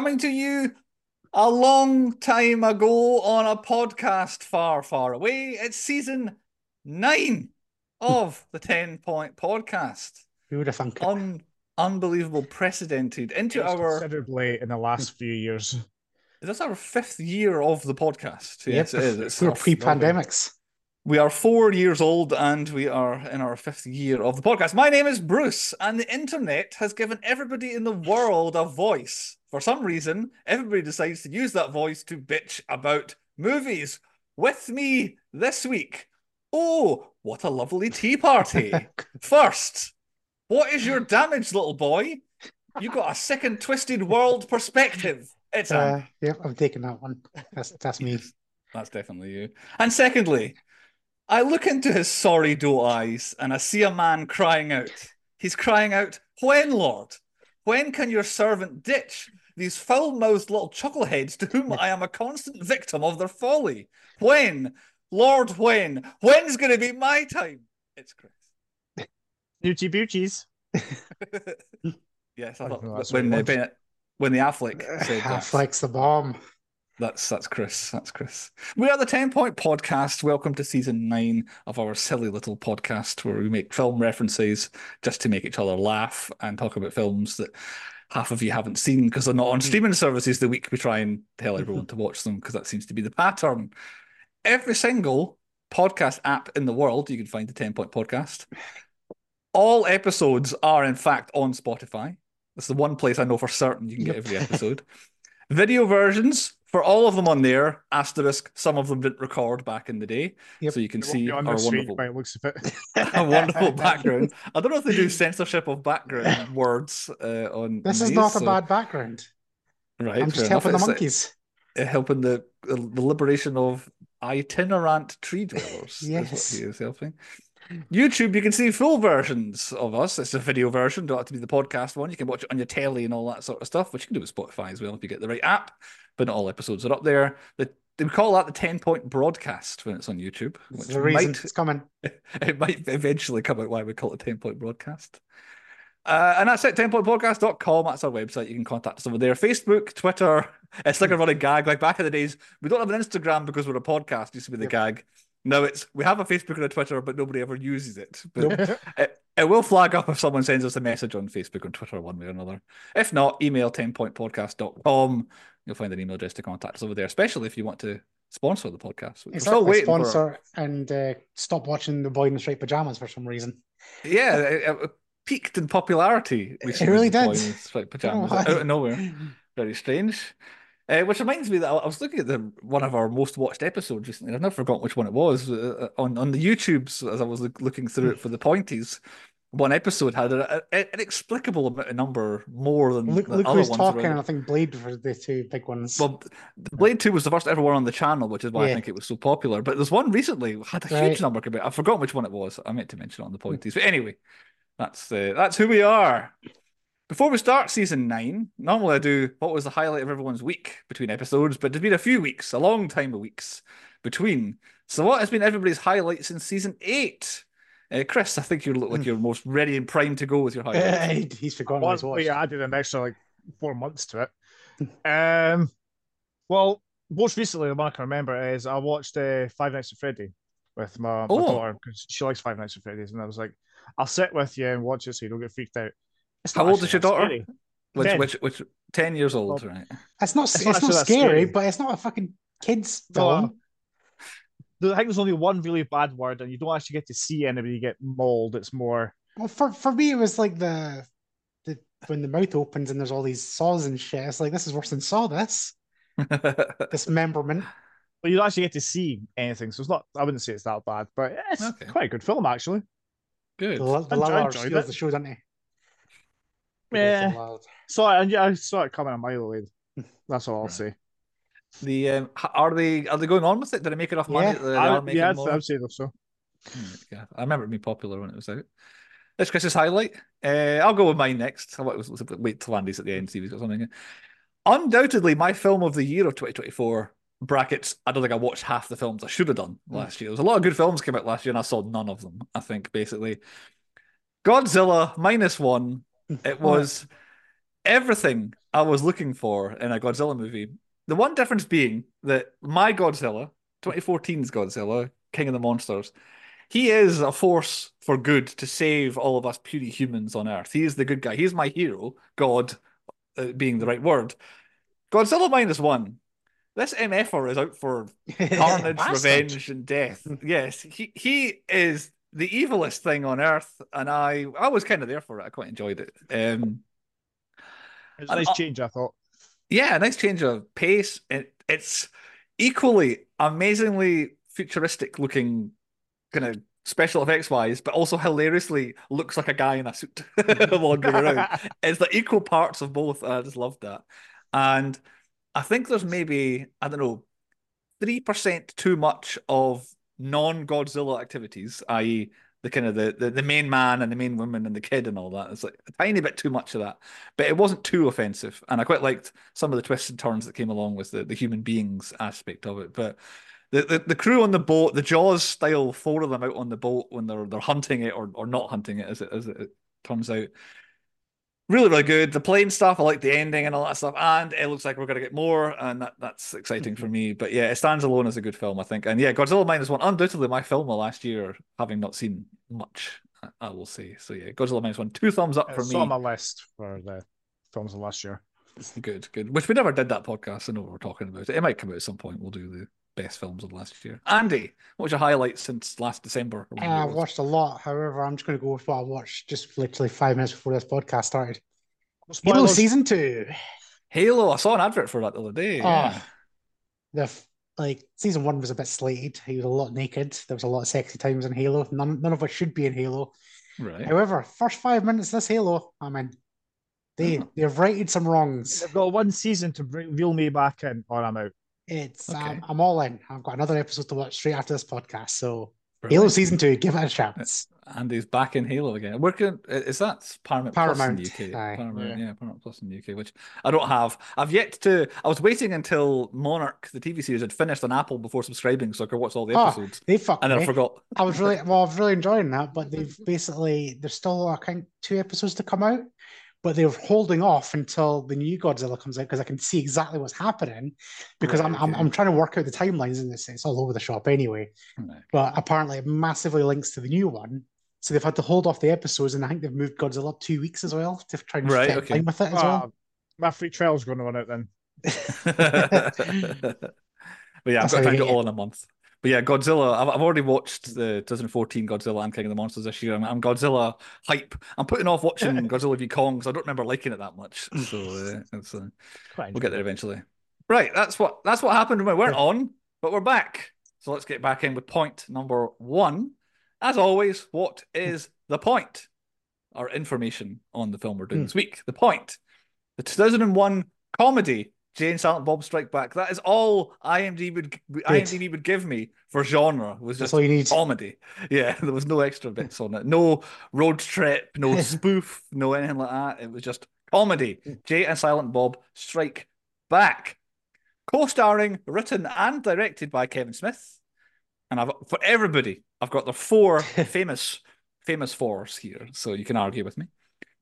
coming to you a long time ago on a podcast far, far away. It's season 9 of the 10-Point Podcast. Who would have thunk it? Unbelievable, precedented into our considerably in the last few years. That's our 5th year of the podcast. Yes, yep, it is. It's we're pre-pandemics. We are 4 years old and we are in our 5th year of the podcast. My name is Bruce, and the internet has given everybody in the world a voice. For some reason, everybody decides to use that voice to bitch about movies. With me this week. Oh, what a lovely tea party. First, what is your damage, little boy? You got a sick and twisted world perspective. It's yeah, I'm taking that one. That's me. That's definitely you. And secondly, I look into his sorry doe eyes and I see a man crying out. He's crying out, "When, Lord? When can your servant ditch these foul-mouthed little chuckleheads to whom I am a constant victim of their folly? When? Lord, when? When's going to be my time?" It's Chris. Noochie boochies. Yes, I thought when the Affleck said that. Affleck's the bomb. That's Chris. That's Chris. We are the 10-Point Podcast. Welcome to season 9 of our silly little podcast where we make film references just to make each other laugh and talk about films that half of you haven't seen because they're not on streaming services the week we try and tell everyone to watch them, because that seems to be the pattern. Every single podcast app in the world, you can find the 10-Point Podcast. All episodes are, in fact, on Spotify. That's the one place I know for certain you can get every episode. Video versions for all of them on there, asterisk, some of them didn't record back in the day. Yep. So you can see our wonderful, by the looks of it. A wonderful background. I don't know if they do censorship of background words on this. Is not a bad background. Right. I'm just helping the monkeys. Helping the liberation of itinerant tree dwellers. Yes. Is what he is helping. YouTube, you can see full versions of us. It's a video version, don't have to be the podcast one. You can watch it on your telly and all that sort of stuff, which you can do with Spotify as well if you get the right app. But not all episodes are up there. They call that the 10-Point Broadcast when it's on YouTube. Which the reason it's coming. It might eventually come out why we call it the 10-Point Broadcast. And that's it, 10pointpodcast.com. That's our website. You can contact us over there. Facebook, Twitter. It's like a running gag. Like back in the days, we don't have an Instagram because we're a podcast. It used to be the gag. No, it's we have a Facebook and a Twitter, but nobody ever uses it. But nope. it will flag up if someone sends us a message on Facebook or Twitter one way or another. If not, email 10pointpodcast.com. You'll find an email address to contact us over there, especially if you want to sponsor the podcast. It's not a sponsor for... and stop watching the boy in the striped pajamas for some reason. Yeah, it peaked in popularity. It really did. Boy in the striped pajamas out of nowhere. Very strange. Which reminds me that I was looking at one of our most watched episodes recently. I've never forgotten which one it was. On the YouTubes, as I was looking through it for the pointies, one episode had an inexplicable amount of number more than the other ones. Look Who's Talking, and I think Blade were the two big ones. Well, Blade 2 was the first ever one on the channel, which is why I think it was so popular. But there's one recently had a huge number. I've forgotten which one it was. I meant to mention it on the pointies. But anyway, that's who we are. Before we start season 9, normally I do what was the highlight of everyone's week between episodes, but there's been a few weeks, a long time of weeks between. So what has been everybody's highlights in season 8? Chris, I think you look like you're most ready and primed to go with your highlights. He's forgotten what he's watched. Yeah, I did an extra 4 months to it. Well, most recently, the one I can remember is I watched Five Nights at Freddy with my daughter, because she likes Five Nights at Freddy's, and I was like, I'll sit with you and watch it so you don't get freaked out. How old is your daughter? Which 10 years old, right? It's not scary, but it's not a fucking kid's film. I think there's only one really bad word, and you don't actually get to see anybody get mauled. It's more... Well, for me, it was like the when the mouth opens and there's all these saws and shit. It's like, this is worse than Saw, this. Dismemberment. But you don't actually get to see anything, so it's not... I wouldn't say it's that bad, but it's quite a good film, actually. Good. I enjoyed the show, didn't he? Yeah, I saw it coming a mile away. That's all I'll say. Are they going on with it? Did I make enough money? I'd say so. Yeah, I remember it being popular when it was out. That's Chris's highlight. I'll go with mine next. Let's wait till Andy's at the end, see if he's got something. Undoubtedly, my film of the year of 2024. Brackets, I don't think I watched half the films I should have done last year. There was a lot of good films came out last year, and I saw none of them. I think basically, Godzilla Minus One. It was everything I was looking for in a Godzilla movie. The one difference being that my Godzilla, 2014's Godzilla, King of the Monsters, he is a force for good to save all of us puny humans on Earth. He is the good guy. He's my hero, God being the right word. Godzilla Minus One, this MFR is out for carnage, revenge, and death. Yes, he is the evilest thing on Earth, and I was kind of there for it. I quite enjoyed it. It was a nice change, I thought. Yeah, a nice change of pace. It's equally amazingly futuristic-looking kind of special effects-wise, but also hilariously looks like a guy in a suit wandering around. It's the equal parts of both, and I just loved that. And I think there's maybe, I don't know, 3% too much of non-Godzilla activities, i.e. the kind of the main man and the main woman and the kid and all that. It's like a tiny bit too much of that, but it wasn't too offensive. And I quite liked some of the twists and turns that came along with the human beings aspect of it. But the crew on the boat, the Jaws style, four of them out on the boat when they're hunting it or not hunting it as it turns out. Really, really good. The plane stuff, I like the ending and all that stuff, and it looks like we're going to get more, and that's exciting for me. But yeah, it stands alone as a good film, I think. And yeah, Godzilla Minus One, undoubtedly my film of last year, having not seen much, I will say. So yeah, Godzilla Minus One, 2 thumbs up for me. It's on my list for the films of last year. Good. Which we never did that podcast, I know we were talking about it. It might come out at some point, we'll do the best films of last year. Andy, what's your highlight since last December? I watched a lot, however, I'm just going to go with what I watched just literally 5 minutes before this podcast started. Spoilers. Halo Season 2. Halo, I saw an advert for that the other day. Season 1 was a bit slated. He was a lot naked. There was a lot of sexy times in Halo, none of which should be in Halo. Right. However, first 5 minutes of this Halo, I'm in. They've righted some wrongs. They've got one season to reel me back in or I'm out. I'm all in. I've got another episode to watch straight after this podcast. So brilliant. Halo Season 2, give it a chance. Andy's back in Halo again. Is that Paramount Plus in the UK? Paramount Plus in the UK, which I don't have. I was waiting until Monarch, the TV series, had finished on Apple before subscribing so I could watch all the episodes. They fucked me. I forgot. I was really enjoying that, but there's still, I think, 2 episodes to come out. But they're holding off until the new Godzilla comes out because I can see exactly what's happening because I'm trying to work out the timelines in this. It's all over the shop anyway. Right. But apparently it massively links to the new one. So they've had to hold off the episodes and I think they've moved Godzilla up 2 weeks as well to try and time with it as well. My free trial's going to run out then. But yeah, I've got to find it all in a month. But yeah, Godzilla, I've already watched the 2014 Godzilla and King of the Monsters this year. I'm Godzilla hype. I'm putting off watching Godzilla v. Kong because I don't remember liking it that much. So we'll get there eventually. Right, that's what happened when we weren't on, but we're back. So let's get back in with point number 1. As always, what is the point? Our information on the film we're doing this week. The point. The 2001 comedy Jay and Silent Bob Strike Back. That is all IMDb would give me for genre. Was just comedy. Yeah, there was no extra bits on it. No road trip, no spoof, no anything like that. It was just comedy. Jay and Silent Bob Strike Back. Co-starring, written and directed by Kevin Smith. And I've got the 4 famous fours here, so you can argue with me.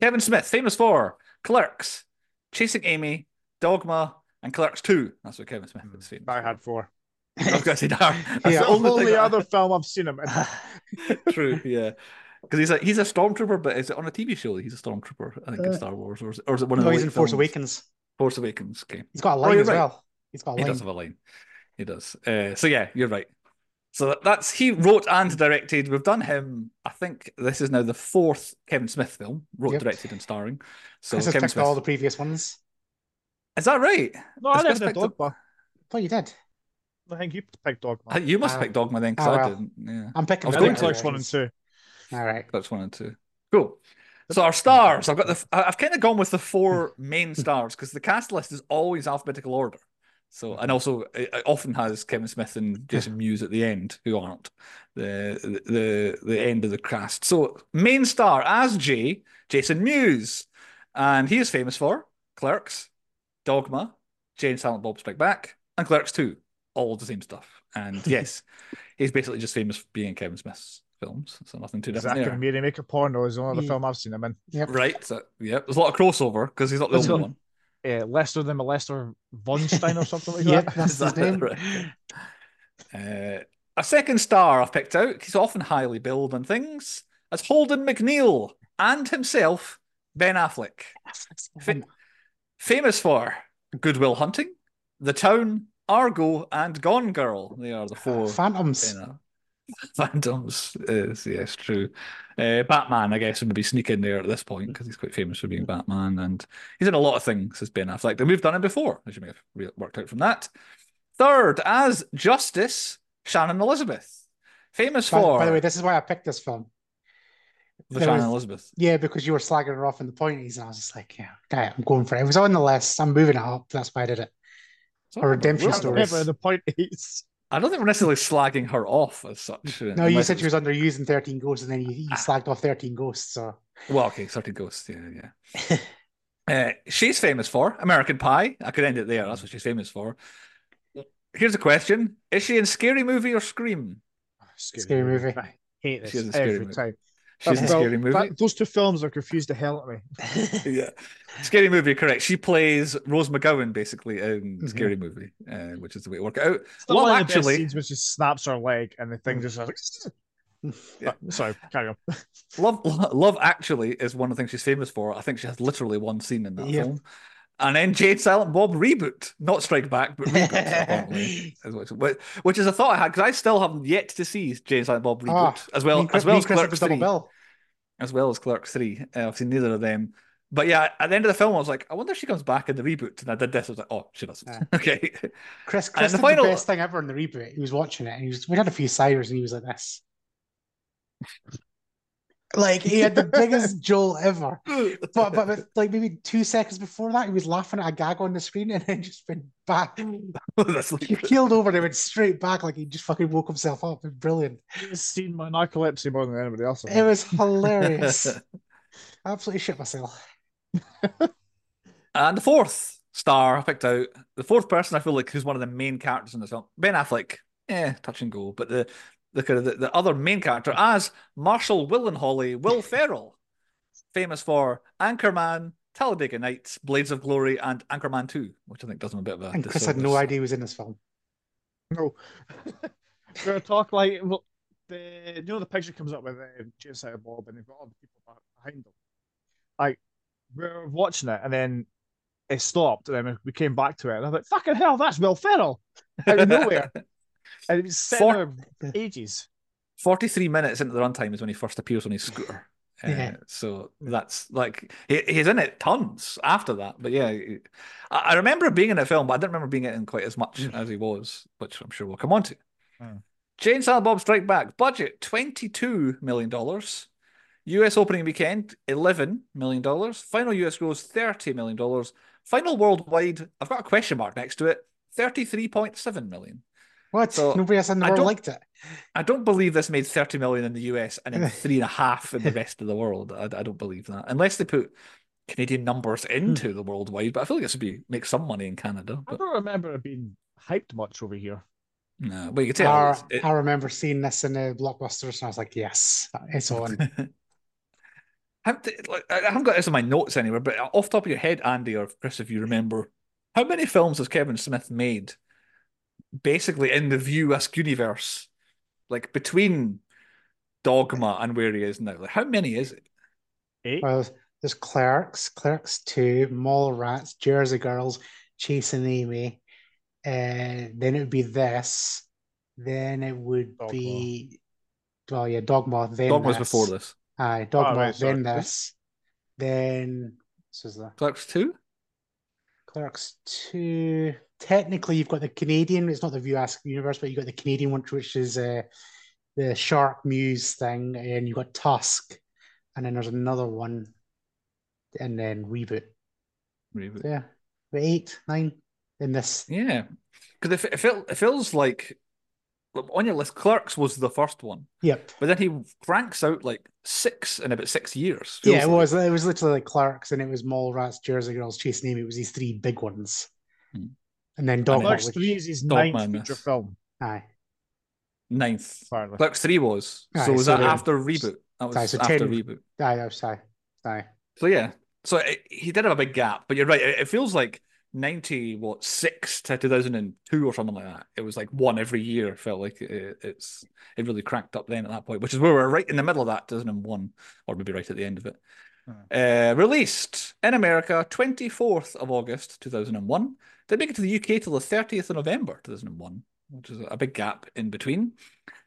Kevin Smith, famous for Clerks, Chasing Amy, Dogma, and Clerks 2. That's what Kevin Smith is saying. I had 4. I was going to say, that's the only other film I've seen him in. True, yeah. Because he's a stormtrooper, but is it on a TV show that he's a stormtrooper? I think in Star Wars, or is it one of the he's in Force Awakens. Force Awakens, okay. He's got a line as well. He's got a line. He does have a line. He does. So yeah, you're right. So that's he wrote and directed. We've done him. I think this is now the 4th Kevin Smith film, wrote, directed, and starring. So this Kevin Smith all the previous ones. Is that right? No, I didn't pick Dogma. I thought you did. I think you picked Dogma. You must pick Dogma then, because I didn't. Yeah. I'm picking Clerks 1 and 2. All right. Clerks 1 and 2. Cool. So our stars, I've kind of gone with the 4 main stars, because the cast list is always alphabetical order. So, and also it often has Kevin Smith and Jason Mewes at the end, who aren't the end of the cast. So main star as Jay, Jason Mewes. And he is famous for Clerks, Dogma, Jay and Silent Bob Strike Back, and Clerks 2. All the same stuff. And yes, he's basically just famous for being in Kevin Smith's films, so nothing too different. Zack and Mary Make a Porno is another film I've seen him in. Yep. Right, so, yep. There's a lot of crossover because he's not the only one. Lester the Molester Von Stein or something like that. Yep, that's his name. Right. A second star I've picked out, he's often highly billed on things, as Holden McNeil and himself, Ben Affleck. Famous for Good Will Hunting, The Town, Argo, and Gone Girl. They are the four Phantoms. Phantoms is, yes, true. Batman, I guess, would be sneaking there at this point because he's quite famous for being Batman, and he's in a lot of things as Ben Affleck. We've done him before, as you may have worked out from that. Third, as Justice, Shannon Elizabeth. Famous for. By the way, this is why I picked this film. The Shannon Elizabeth. Yeah, because you were slagging her off in the pointies, and I was just like, yeah, okay, I'm going for it. It was on the list. I'm moving it up. That's why I did it. A redemption story. The pointies. I don't think we're necessarily slagging her off as such. No, you said she was underused in 13 Ghosts, and then you slagged off 13 Ghosts. So. Well, okay, 13 Ghosts, yeah. She's famous for American Pie. I could end it there. That's what she's famous for. Here's a question. Is she in Scary Movie or Scream? Scary Movie. I hate this every time. She's in Scary Movie. Those two films are confused the hell out of me. Yeah. Scary Movie, correct. She plays Rose McGowan, basically, in Scary Movie, which is the way to work it out. Well, one of the best scenes when she snaps her leg and the thing just like... Yeah. Sorry, carry on. Love Actually is one of the things she's famous for. I think she has literally one scene in that film. And then Jay and Silent Bob Reboot. Not Strike Back, but Reboot, apparently. Which is a thought I had, because I still haven't yet to see Jay and Silent Bob Reboot, as well as Clerks 3. As well as Clerks 3. I've seen neither of them. But yeah, at the end of the film, I was like, I wonder if she comes back in the reboot. And I did this. I was like, oh, she doesn't. Okay. Chris did the best thing ever in the reboot. He was watching it, and we had a few sires, and he was like this. Like, he had the biggest Joel ever. But like, maybe 2 seconds before that, he was laughing at a gag on the screen and then just went back. He keeled over and he went straight back like he just fucking woke himself up. Brilliant. He's seen my narcolepsy more than anybody else. It was hilarious. Absolutely shit myself. And the fourth star I picked out, the fourth person I feel like who's one of the main characters in this film, Ben Affleck, touch and go, but the other main character as Marshall Willenholly, Will Ferrell, famous for Anchorman, Talladega Nights, Blades of Glory, and Anchorman 2, which I think does him a bit of a. And Chris had no idea he was in this film. No, we're gonna talk like the picture comes up with Jay and Silent Bob, and they've got all the people behind them. Like, we're watching it, and then it stopped, and then we came back to it, and I was like, "Fucking hell, that's Will Ferrell out of nowhere." And it was set for ages. 43 minutes into the runtime is when he first appears on his scooter. So that's like, he's in it tons after that. But yeah, I remember being in a film, but I didn't remember being in quite as much as he was, which I'm sure we'll come on to. Jay and Silent Bob Strike Back. Budget, $22 million. US opening weekend, $11 million. Final US gross, $30 million. Final worldwide, I've got a question mark next to it, $33.7 million. What? So nobody else in the world liked it. I don't believe this made 30 million in the US and then 3.5 in the rest of the world. I don't believe that. Unless they put Canadian numbers into the worldwide, but I feel like this would make some money in Canada. But... I don't remember it being hyped much over here. No, but you can tell. I remember seeing this in the blockbusters and I was like, yes, it's on. I haven't got this in my notes anywhere, but off the top of your head, Andy or Chris, if you remember, how many films has Kevin Smith made? Basically in the View-esque universe, like between Dogma and where he is now. Like, how many is it? 8? Well, there's Clerks, Clerks 2, Mallrats, Jersey Girls, Chasing Amy, then it would be this, then it would be... Well, yeah, Dogma, then Dogma's this. Before this. Aye, Dogma, then this, then... This is the... Clerks 2? Clerks 2... Technically, you've got the Canadian. It's not the View-esque universe, but you've got the Canadian one, which is the Shark Mewes thing, and you've got Tusk, and then there's another one, and then Reboot. So, yeah, 8, 9 in this. Yeah, because it feels like on your list, Clerks was the first one. Yep. But then he cranks out like 6 in about 6 years. Yeah, it was. It was literally like Clerks, and it was Mallrats, Jersey Girls, Chasing Amy. It was these 3 big ones. And then Dogma. Clerks 3 is his 9th feature film. Aye. 9th. Clerks 3 was. Aye, so was that after reboot? That was after reboot. Aye, that was So yeah. So he did have a big gap, but you're right. It feels like 96 to 2002 or something like that. It was like one every year. Felt like it really cracked up then at that point, which is where we're right in the middle of that 2001, or maybe right at the end of it. Released in America 24th of August 2001. Didn't make it to the UK till the 30th of November 2001, which is a big gap in between.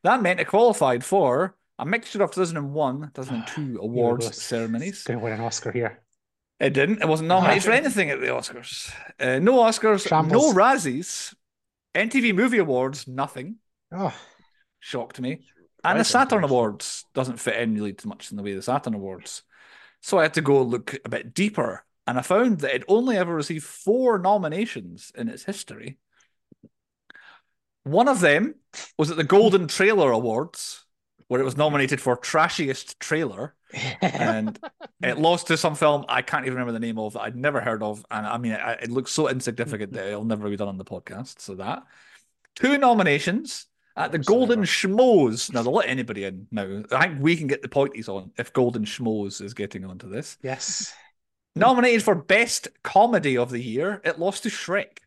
That meant it qualified for a mixture of 2001, 2002 awards ceremonies. Going to win an Oscar here. It didn't. It wasn't nominated for anything at the Oscars. No Oscars, no Razzies, MTV Movie Awards, nothing. Shocked me. And the Saturn Awards doesn't fit in really too much in the way the Saturn Awards. So I had to go look a bit deeper, and I found that it only ever received 4 nominations in its history. One of them was at the Golden Trailer Awards, where it was nominated for Trashiest Trailer. And it lost to some film I can't even remember the name of, that I'd never heard of, and I mean it looks so insignificant that it'll never be done on the podcast. So that 2 nominations at the Golden Schmoes. Now they'll let anybody in now. I think we can get the pointies on if Golden Schmoes is getting onto this. Yes. Nominated for Best Comedy of the Year, it lost to Shrek,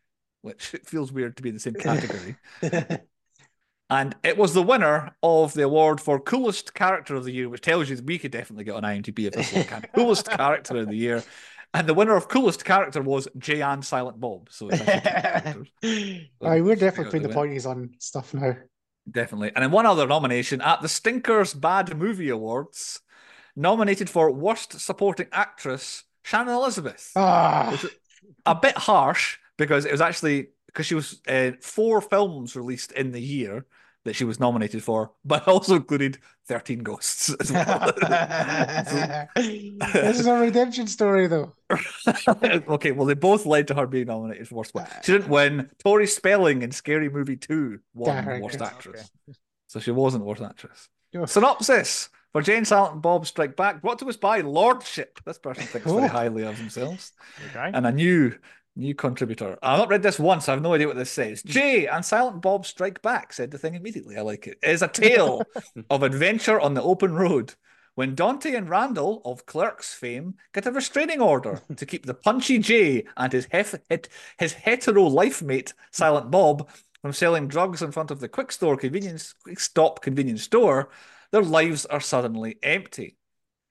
which it feels weird to be in the same category. And it was the winner of the award for Coolest Character of the Year, which tells you that we could definitely get on IMDb if this one can. Coolest Character of the Year. And the winner of Coolest Character was Jay and Silent Bob. So we're definitely putting the pointies on stuff now. Definitely. And then one other nomination at the Stinkers Bad Movie Awards, nominated for Worst Supporting Actress, Shannon Elizabeth. Which is a bit harsh because it was actually... because she was 4 films released in the year that she was nominated for, but also included 13 Ghosts as well. This is a redemption story, though. Okay, well, they both led to her being nominated for Worst One. She didn't win. Tori Spelling in Scary Movie 2 won Worst Actress. Okay. So she wasn't Worst Actress. Synopsis for Jay and Silent Bob Strike Back, brought to us by Lordship. This person thinks very highly of themselves. Okay. And a new contributor. I've not read this once. I have no idea what this says. Jay and Silent Bob Strike Back, said the thing immediately. I like it. It is a tale of adventure on the open road when Dante and Randall, of Clerks fame, get a restraining order to keep the punchy Jay and his hetero life mate, Silent Bob, from selling drugs in front of the quick stop convenience store. Their lives are suddenly empty.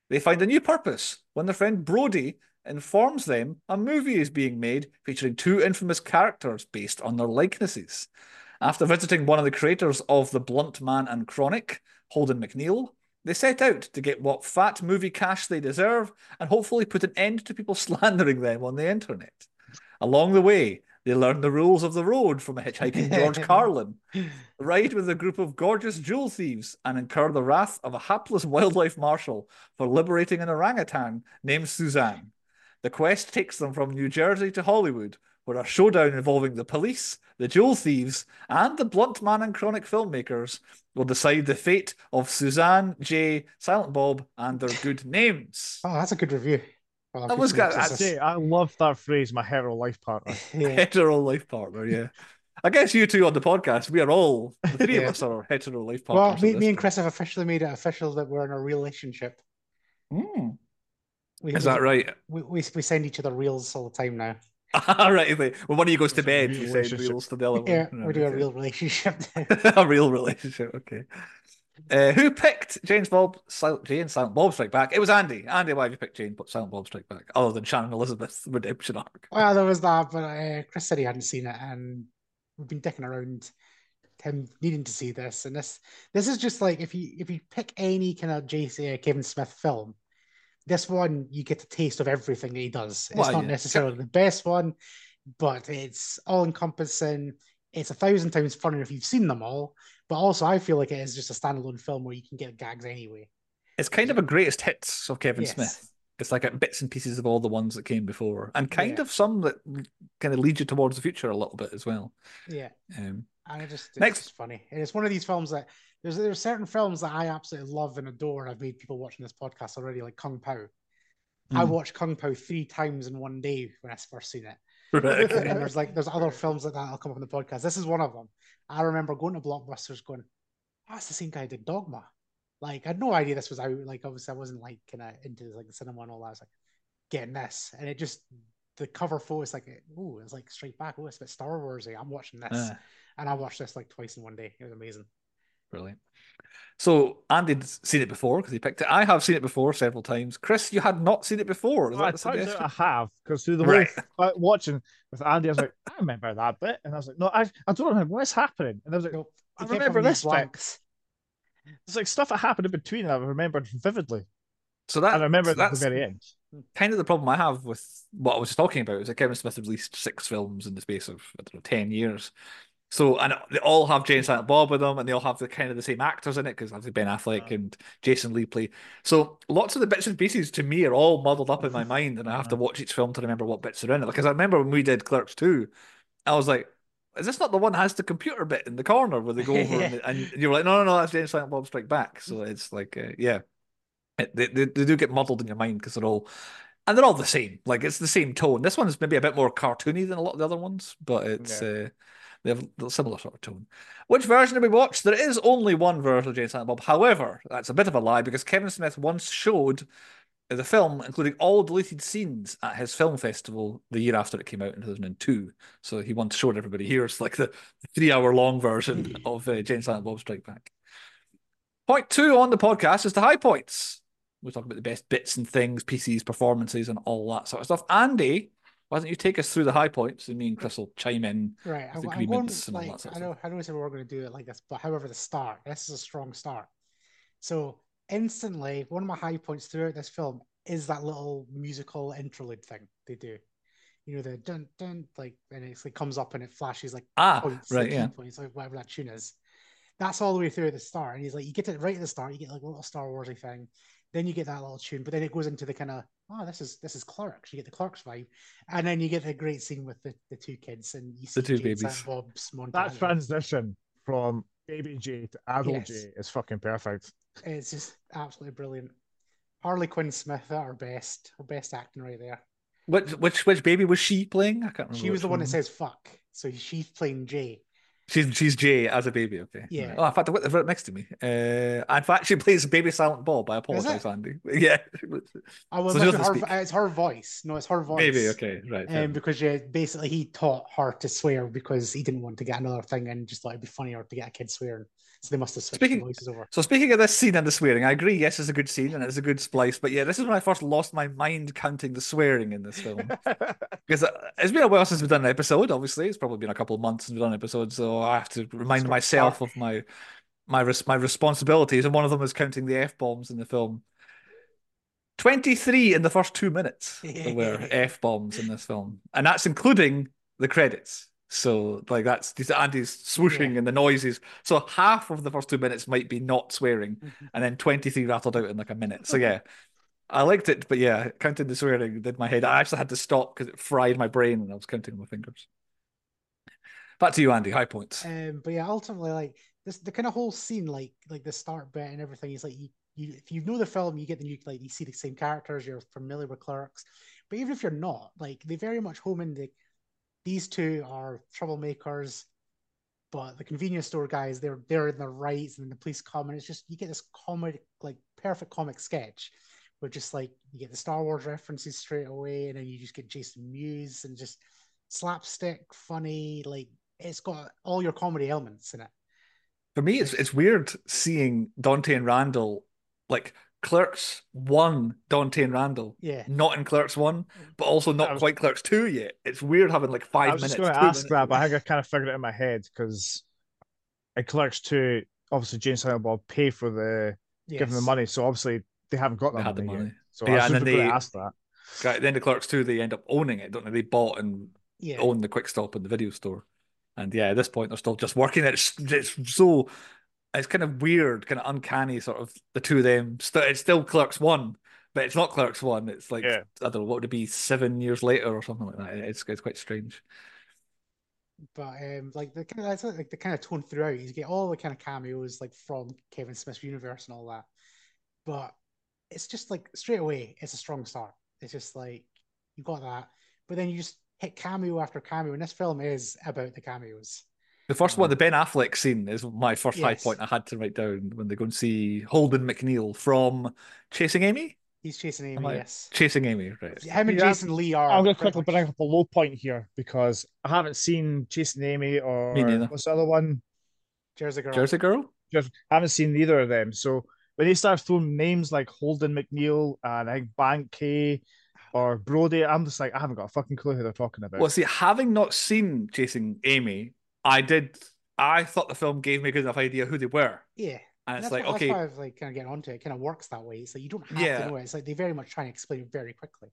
They find a new purpose when their friend Brody informs them a movie is being made featuring 2 infamous characters based on their likenesses. After visiting one of the creators of The Blunt Man and Chronic, Holden McNeil, they set out to get what fat movie cash they deserve and hopefully put an end to people slandering them on the internet. Along the way, they learn the rules of the road from a hitchhiking George Carlin, ride with a group of gorgeous jewel thieves, and incur the wrath of a hapless wildlife marshal for liberating an orangutan named Suzanne. The quest takes them from New Jersey to Hollywood, where a showdown involving the police, the jewel thieves, and the Blunt Man and Chronic filmmakers will decide the fate of Suzanne, Jay, Silent Bob, and their good names. Oh, that's a good review. Well, that was good. I love that phrase, my hetero life partner. Hetero life partner, yeah. I guess you two on the podcast, we are all, the three of us are hetero life partners. Well, me and Chris have officially made it official that we're in a relationship. Is that right? We send each other reels all the time now. Right. Well, one of you goes to bed, you send reels to the other one. Yeah, we do a real relationship. A real relationship, okay. Who picked Jay and Silent Bob Strike Back? It was Andy. Andy, why have you picked Jay and Silent Bob Strike Back? Other than Shannon Elizabeth's redemption arc. Well, there was that, but Chris said he hadn't seen it, and we've been dicking around him needing to see this. And this is just like, if you pick any kind of Kevin Smith film, this one, you get a taste of everything that he does. It's not necessarily the best one, but it's all-encompassing. It's 1,000 times funnier if you've seen them all, but also I feel like it is just a standalone film where you can get gags anyway. It's kind of a greatest hits of Kevin Smith. It's like bits and pieces of all the ones that came before, and kind of some that kind of lead you towards the future a little bit as well. Yeah. And it's just funny. And it's one of these films that... There's certain films that I absolutely love and adore, and I've made people watching this podcast already, like Kung Pao. I watched Kung Pao 3 times in one day when I first seen it. Right, okay. And there's other films like that I'll come up on the podcast. This is one of them. I remember going to Blockbusters going, that's the same guy that did Dogma. Like, I had no idea this was out. Like, obviously, I wasn't like kind of into like the cinema and all that. I was like, getting this, and it just the cover photo is like, oh, it's like straight back. Oh, it's a bit Star Warsy. I'm watching this, and I watched this like twice in one day. It was amazing. Brilliant. So Andy's seen it before because he picked it. I have seen it before several times. Chris, you had not seen it before. Is that the suggestion? I have, because through the way watching with Andy, I was like, I remember that bit, and I was like, no, I don't remember what's happening. And I was like, no, I remember this bit. It's like stuff that happened in between, and I remembered vividly. So that I remember at the very end. Kind of the problem I have with what I was talking about is that Kevin Smith released 6 films in the space of, I don't know, 10 years. So, and they all have Jay and Silent Bob with them, and they all have the kind of the same actors in it, because obviously Ben Affleck and Jason Lee play. So lots of the bits and pieces to me are all muddled up in my mind, and I have to watch each film to remember what bits are in it. Because I remember when we did Clerks 2, I was like, is this not the one that has the computer bit in the corner where they go over and you're like, no, that's Jay and Silent Bob Strike Back. So it's like, yeah. They do get muddled in your mind because they're all the same. Like, it's the same tone. This one's maybe a bit more cartoony than a lot of the other ones, but it's they have a similar sort of tone. Which version did we watch? There is only one version of Jay and Silent Bob. However, that's a bit of a lie, because Kevin Smith once showed the film, including all deleted scenes, at his film festival the year after it came out in 2002. So he once showed everybody, here's like the 3-hour-long version of Jay and Silent Bob Strike Back. Point 2 on the podcast is the high points. We talk about the best bits and things, pieces, performances, and all that sort of stuff. Andy, why don't you take us through the high points, and me and Chris will chime in. Right, with agreements and all that sort of stuff. I don't know we're going to do it like this, but however, the start. This is a strong start. So instantly, one of my high points throughout this film is that little musical interlude thing they do. You know, the dun dun, like, and it like comes up and it flashes like points, right, points, like whatever that tune is. That's all the way through at the start, and he's like, you get it right at the start. You get like a little Star Warsy thing. Then you get that little tune, but then it goes into the kind of, this is Clerks. You get the Clerks vibe, and then you get the great scene with the two kids and you see the two babies. Bob's montage. That transition from baby Jay to adult Jay is fucking perfect. It's just absolutely brilliant. Harley Quinn Smith at her best acting right there. Which baby was she playing? I can't remember. She was the one that says fuck, so she's playing Jay. She's Jay as a baby, okay. Yeah. Right. Oh, in fact, they're right next to me. In fact, she plays Baby Silent Bob. I apologize, Andy. Yeah. I was it's her voice. No, it's her voice. Baby, okay, right. Because basically he taught her to swear because he didn't want to get another thing and just thought it'd be funnier to get a kid swearing. So they must have switched the voices over. So speaking of this scene and the swearing, I agree, yes, it's a good scene and it's a good splice, but yeah, this is when I first lost my mind counting the swearing in this film. Because it's been a while since we've done an episode, obviously. It's probably been a couple of months since we've done an episode, so I have to remind myself of my responsibilities, and one of them is counting the F-bombs in the film. 23 in the first 2 minutes there were F-bombs in this film, and that's including the credits. So, like, that's Andy's swooshing and the noises. So half of the first 2 minutes might be not swearing, and then 23 rattled out in like a minute. So yeah, I liked it, but yeah, counting the swearing did my head. I actually had to stop because it fried my brain and I was counting my fingers. Back to you, Andy. High points. But yeah, ultimately, like this, the kind of whole scene, like the start bit and everything, is like you if you know the film, you get the new, like you see the same characters, you're familiar with Clerks. But even if you're not, like they very much home in these two are troublemakers, but the convenience store guys, they're in their rights, and then the police come, and it's just you get this comic, like perfect comic sketch, where just like you get the Star Wars references straight away, and then you just get Jason Mewes and just slapstick, funny, like. It's got all your comedy elements in it. For me, it's weird seeing Dante and Randall, like Clerks 1 Dante and Randall. Yeah. Not in Clerks 1, but also not quite Clerks 2 yet. It's weird having like 5 minutes. I was just going to ask that, but I think I kind of figured it in my head because in Clerks 2, obviously Jay and Silent Bob pay for give them the money, so obviously they haven't got that money yet. So yeah, I was going to ask that. At the end of Clerks 2, they end up owning it, don't they? They bought and own the Quick Stop in the video store. And yeah, at this point, they're still just working. It's kind of weird, kind of uncanny, sort of the two of them. It's still Clerks 1, but it's not Clerks 1. It's like, I don't know, what would it be, 7 years later or something like that. It's quite strange. But the kind of tone throughout, you get all the kind of cameos like from Kevin Smith's universe and all that. But it's just like straight away, it's a strong start. It's just like, you got that. But then you just hit cameo after cameo, and this film is about the cameos. The first one, the Ben Affleck scene, is my first high point I had to write down when they go and see Holden McNeil from Chasing Amy. He's Chasing Amy, yes. Chasing Amy, right. Him and Jason Lee are... I'm going to quickly bring up a low point here because I haven't seen Chasing Amy or... What's the other one? Jersey Girl. Jersey Girl? I haven't seen either of them. So when they start throwing names like Holden McNeil and I think Bank K or Brody, I'm just like, I haven't got a fucking clue who they're talking about. Well, see, having not seen Chasing Amy, I thought the film gave me a good enough idea who they were. Yeah. And it's like, okay. That's why I was like, kind of getting onto it. It kind of works that way. So you don't have to know it. It's like they very much try and explain it very quickly.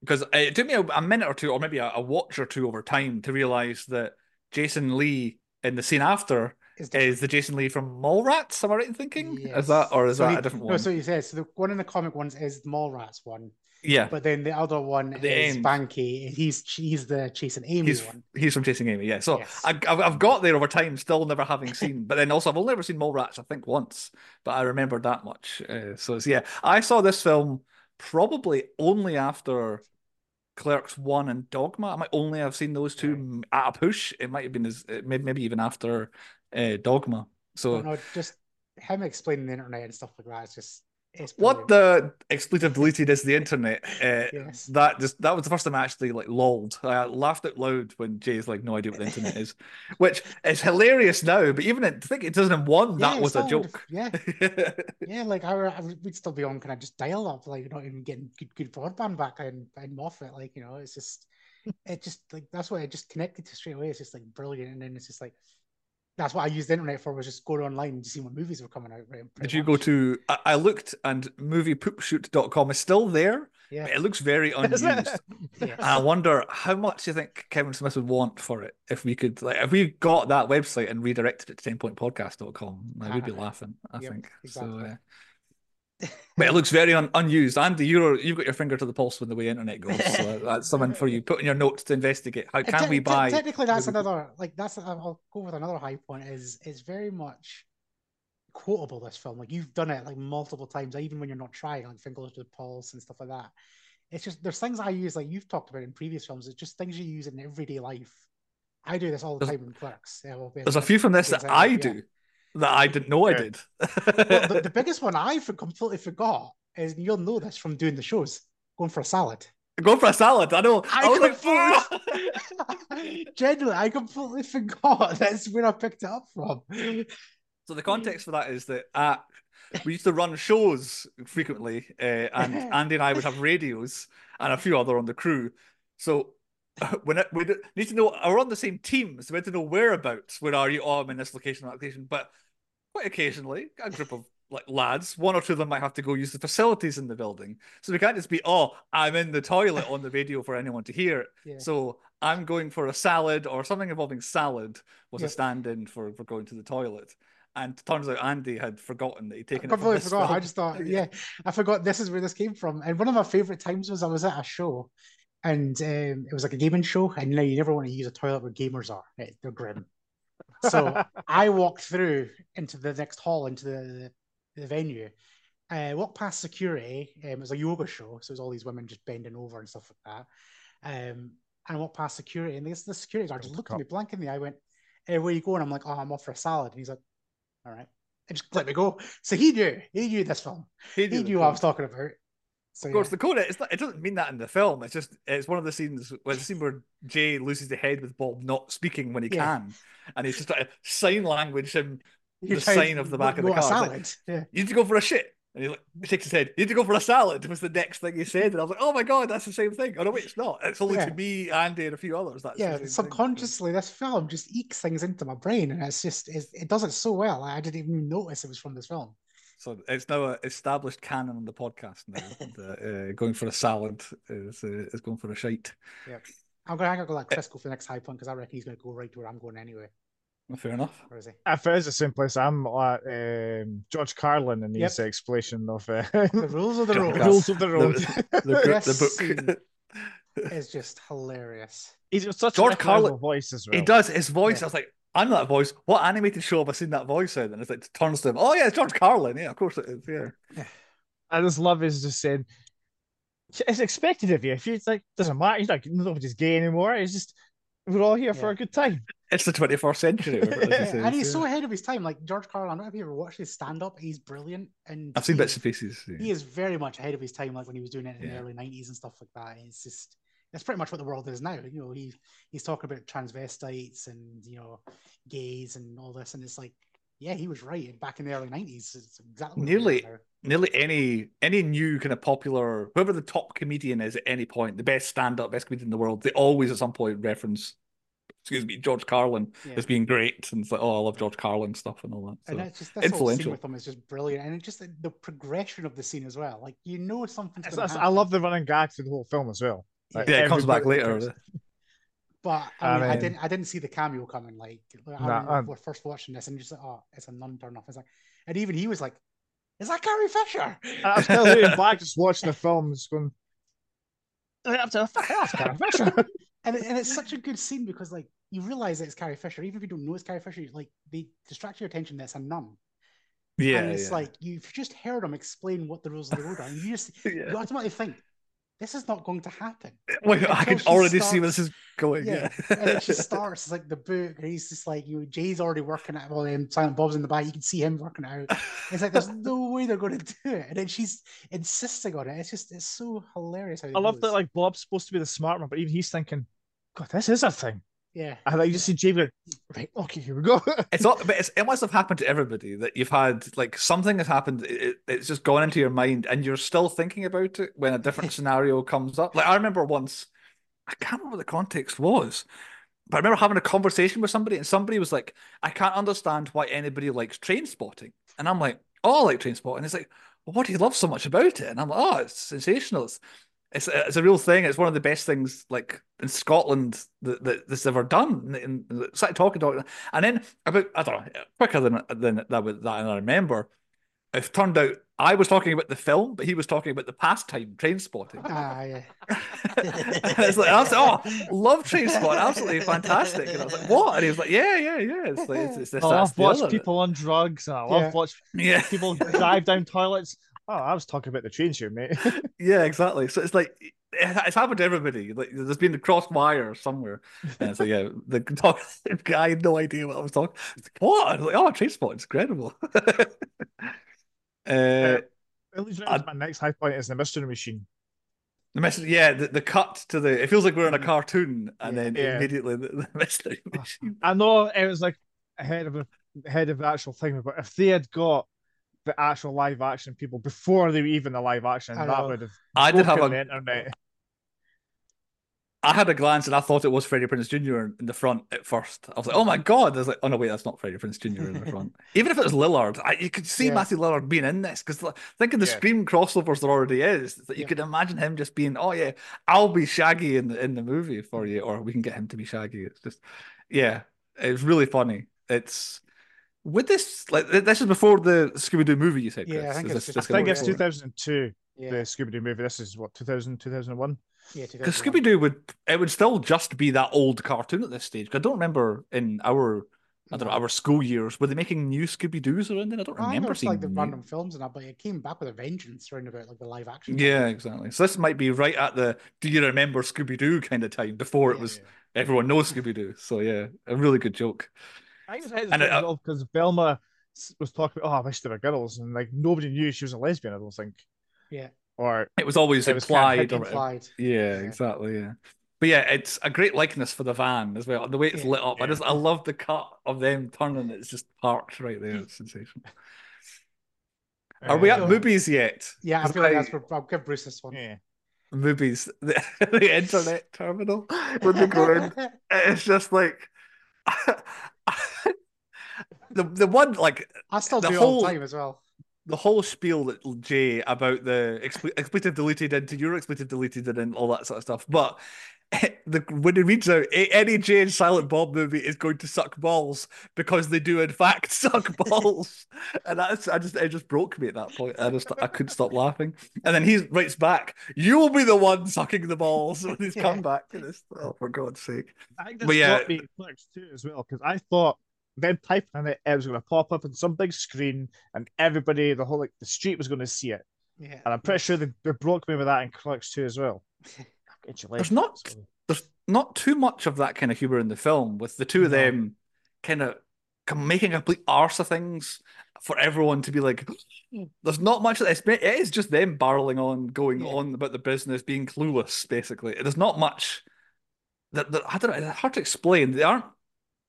Because it took me a minute or two, or maybe a watch or two over time, to realize that Jason Lee in the scene after is the Jason Lee from Mallrats. Am I right in thinking? Yes. Is that, or is so that a different one? No, so you said, so the one in the comic ones is the Mallrats one. Yeah. But then the other one is Banky. He's the Chasing Amy one. He's from Chasing Amy, yeah. So yes. I've got there over time, still never having seen. But then also, I've only ever seen Mallrats, I think, once. But I remember that much. So, it's, yeah. I saw this film probably only after Clerks 1 and Dogma. I might only have seen those two at a push. It might have been maybe even after Dogma. So no, just him explaining the internet and stuff like that is just... What the expletive deleted is the internet. That was the first time I actually like lolled. I laughed out loud when Jay's like, no idea what the internet is, which is hilarious now. But even in, I think it doesn't one that was a joke. Like we'd still be on kind of just dial up, like not even getting good broadband back in Moffat. Like you know, it's just like that's what I just connected to straight away. It's just like brilliant, and then it's just like. That's what I used the internet for, was just going online and see what movies were coming out. Did you go to... I looked and moviepoopshoot.com is still there, but it looks very unused. And I wonder how much you think Kevin Smith would want for it if we could... like if we got that website and redirected it to 10pointpodcast.com, we'd be laughing, I think. Exactly. So, but it looks very unused. Andy, you've got your finger to the pulse when the way internet goes. So that's something for you. Put in your notes to investigate. How can we buy? Technically, that's another. Like that's. I'll go with another high point. Is it's very much quotable. This film, like you've done it like multiple times, even when you're not trying. Like finger to the pulse and stuff like that. It's just there's things I use like you've talked about in previous films. It's just things you use in everyday life. I do this all the time in Clerks. There's a few from this that I do. That I didn't know I did. Well, the biggest one I completely forgot is, you'll know this from doing the shows, going for a salad. Going for a salad, I know. Generally, I completely forgot. That's where I picked it up from. So the context for that is that we used to run shows frequently, and Andy and I would have radios and a few other on the crew. So... we need to know we're on the same team, so we had to know whereabouts. Where are you? Oh, I'm in this location, that location. But quite occasionally, a group of like lads, one or two of them might have to go use the facilities in the building. So we can't just be, oh, I'm in the toilet on the radio for anyone to hear. Yeah. So I'm going for a salad, or something involving salad was a stand-in for going to the toilet. And turns out Andy had forgotten that he'd taken it. I completely forgot. I just thought, I forgot this is where this came from. And one of my favorite times was I was at a show. And it was like a gaming show, and now you never want to use a toilet where gamers are. They're grim. So I walked through into the next hall, into the venue. I walked past security. It was a yoga show, so it was all these women just bending over and stuff like that. And I walked past security, and the security guard just looked at me blank in the eye. I went, hey, where are you going? I'm like, oh, I'm off for a salad. And he's like, all right. And just let me go. So he knew. He knew this film. He knew what I was talking about. So, of course, the quote, it doesn't mean that in the film. It's just, it's one of the scenes where Jay loses the head with Bob not speaking when he can. And he's just trying to sign language him the sign of the back of the car. Salad. Like, you need to go for a shit. And he shakes his head, you need to go for a salad, was the next thing he said. And I was like, oh my God, that's the same thing. Oh no, wait, it's not. It's only to me, Andy, and a few others. That's the same subconsciously, thing. This film just ekes things into my brain. And it's just, it does it so well. I didn't even notice it was from this film. So it's now an established canon on the podcast now. That, going for a salad is going for a shite. Yeah, I'm going to hang out with like Chris for the next high point because I reckon he's going to go right to where I'm going anyway. Fair enough. Where is he? If it is the same place, I'm at George Carlin and his explanation of the rules of the road. The rules of the road. The book. It's just hilarious. He's got such George Carlin voice as well. He does his voice. Yeah. I was like. I know that voice. What animated show have I seen that voice in? And it's like turns to him. Oh yeah, it's George Carlin. Yeah, of course it is. Yeah. I just love his just saying it's expected of you. If you it's like doesn't matter. He's like nobody's gay anymore. It's just We're all here for a good time. It's the 21st century. And he's so ahead of his time. Like, George Carlin, I don't know if you ever watched his stand-up. He's brilliant. And I've seen bits and pieces. Yeah. He is very much ahead of his time, like when he was doing it in the early 90s and stuff like that. And it's just... that's pretty much what the world is now. You know, he's talking about transvestites and, you know, gays and all this. And it's like, yeah, he was right. And back in the early 90s, it's exactly nearly any new kind of popular, whoever the top comedian is at any point, the best stand-up, best comedian in the world, they always at some point reference, excuse me, George Carlin as being great. And it's like, oh, I love George Carlin stuff and all that. So, and that's just, this whole scene with them is just brilliant. And it's just the progression of the scene as well. Like, you know, something's going to happen. I love the running gags through the whole film as well. Like, yeah, it comes back later. But I mean, I didn't see the cameo coming. Like, we're first watching this, and just like, oh, it's a non turn off. It's like, and even he was like, "Is that Carrie Fisher?" And I was still sitting back, just watching the films, going, "That's Carrie Fisher." and it's such a good scene because, like, you realize that it's Carrie Fisher, even if you don't know it's Carrie Fisher. Like, they distract your attention. That's a nun. Yeah, and it's like you've just heard him explain what the rules of the road are, and you just you automatically think, this is not going to happen. Wait, I can already see where this is going. Yeah. And it just starts, it's like the book, and he's just like, you know, Jay's already working out. Well, Silent Bob's in the back. You can see him working out. It's like, there's no way they're going to do it. And then she's insisting on it. It's just, it's so hilarious. How I love that, like, Bob's supposed to be the smart one, but even he's thinking, God, this is a thing. Yeah. And like, you just see Jay go, right, okay, here we go. It's not, but it must have happened to everybody that you've had, like, something has happened. It's just gone into your mind and you're still thinking about it when a different scenario comes up. Like, I remember once, I can't remember what the context was, but I remember having a conversation with somebody and somebody was like, I can't understand why anybody likes train spotting. And I'm like, oh, I like train spotting. And it's like, well, what do you love so much about it? And I'm like, oh, it's sensational. It's a real thing. It's one of the best things, like, in Scotland that that's ever done. And started talking, and then about, I don't know, quicker than that I remember, it turned out I was talking about the film, but he was talking about the pastime, train spotting. It's like, I was like, oh, love train spotting, absolutely fantastic. And I was like, what? And he was like, yeah. It's like, it's this. I love watching people on drugs. I love watching people dive down toilets. Oh, I was talking about the trains here, mate. Yeah, exactly. So it's like, it's happened to everybody. Like, there's been the cross wire somewhere. And so, yeah, the guy had no idea what I was talking about. Like, what? Like, oh, train spot, it's incredible. My next high point is the mystery machine. The mystery, the cut to the, it feels like we're in a cartoon, and then immediately the mystery machine. I know it was like ahead of the actual thing, but if they had got the actual live action people before they were even the live action, that would have broken the internet. I had a glance and I thought it was Freddie Prinze Jr. in the front at first. I was like, oh my God. I was like, oh no, wait, that's not Freddie Prinze Jr. in the front. Even if it was Lillard, you could see Matthew Lillard being in this, because think of the Scream crossovers there already is, that you could imagine him just being, oh yeah, I'll be Shaggy in the movie for you, or we can get him to be Shaggy. It's just, it's really funny. It's, with this, like, this is before the Scooby-Doo movie, you said, Chris? Yeah, I think it's 2002, the Scooby-Doo movie. This is, what, 2000, 2001? Yeah, 2001. Because Scooby-Doo would still just be that old cartoon at this stage. I don't remember in our school years, were they making new Scooby-Doos around then? I don't remember seeing the random films and that, but it came back with a vengeance around about, like, the live action. Yeah, exactly. So this might be right at the do you remember Scooby-Doo kind of time, before it was everyone knows Scooby-Doo. So, yeah, a really good joke. I was ahead of because Velma was talking about, oh, I wish they were girls, and like nobody knew she was a lesbian, I don't think. Yeah. Or it was always implied. Yeah, exactly. Yeah. But yeah, it's a great likeness for the van as well. The way it's lit up. Yeah. I love the cut of them turning. It's just parked right there. It's sensational. Are we at movies yet? Yeah, I feel like I'll give Bruce this one. Yeah. Movies. The internet terminal with the ground. It's just like the one, like, I still do whole, all the time as well. The whole spiel that Jay about the expletive deleted into your expletive deleted and all that sort of stuff. But when he reads out, any Jay and Silent Bob movie is going to suck balls, because they do in fact suck balls, and it just broke me at that point. I couldn't stop laughing. And then he writes back, "You will be the one sucking the balls when he's come back to this." Oh, for God's sake! I think this got me Clerks 2 as well, because I thought, then typing in it was going to pop up on some big screen, and everybody, the whole, like, the street was going to see it. Yeah, and I'm pretty sure they broke me with that in Clerks 2 as well. There's not, there's not too much of that kind of humor in the film, with the two of them kind of making a complete arse of things for everyone to be like, there's not much of this. It is just them barreling on, going on about the business, being clueless, basically. There's not much that I don't know, it's hard to explain. They aren't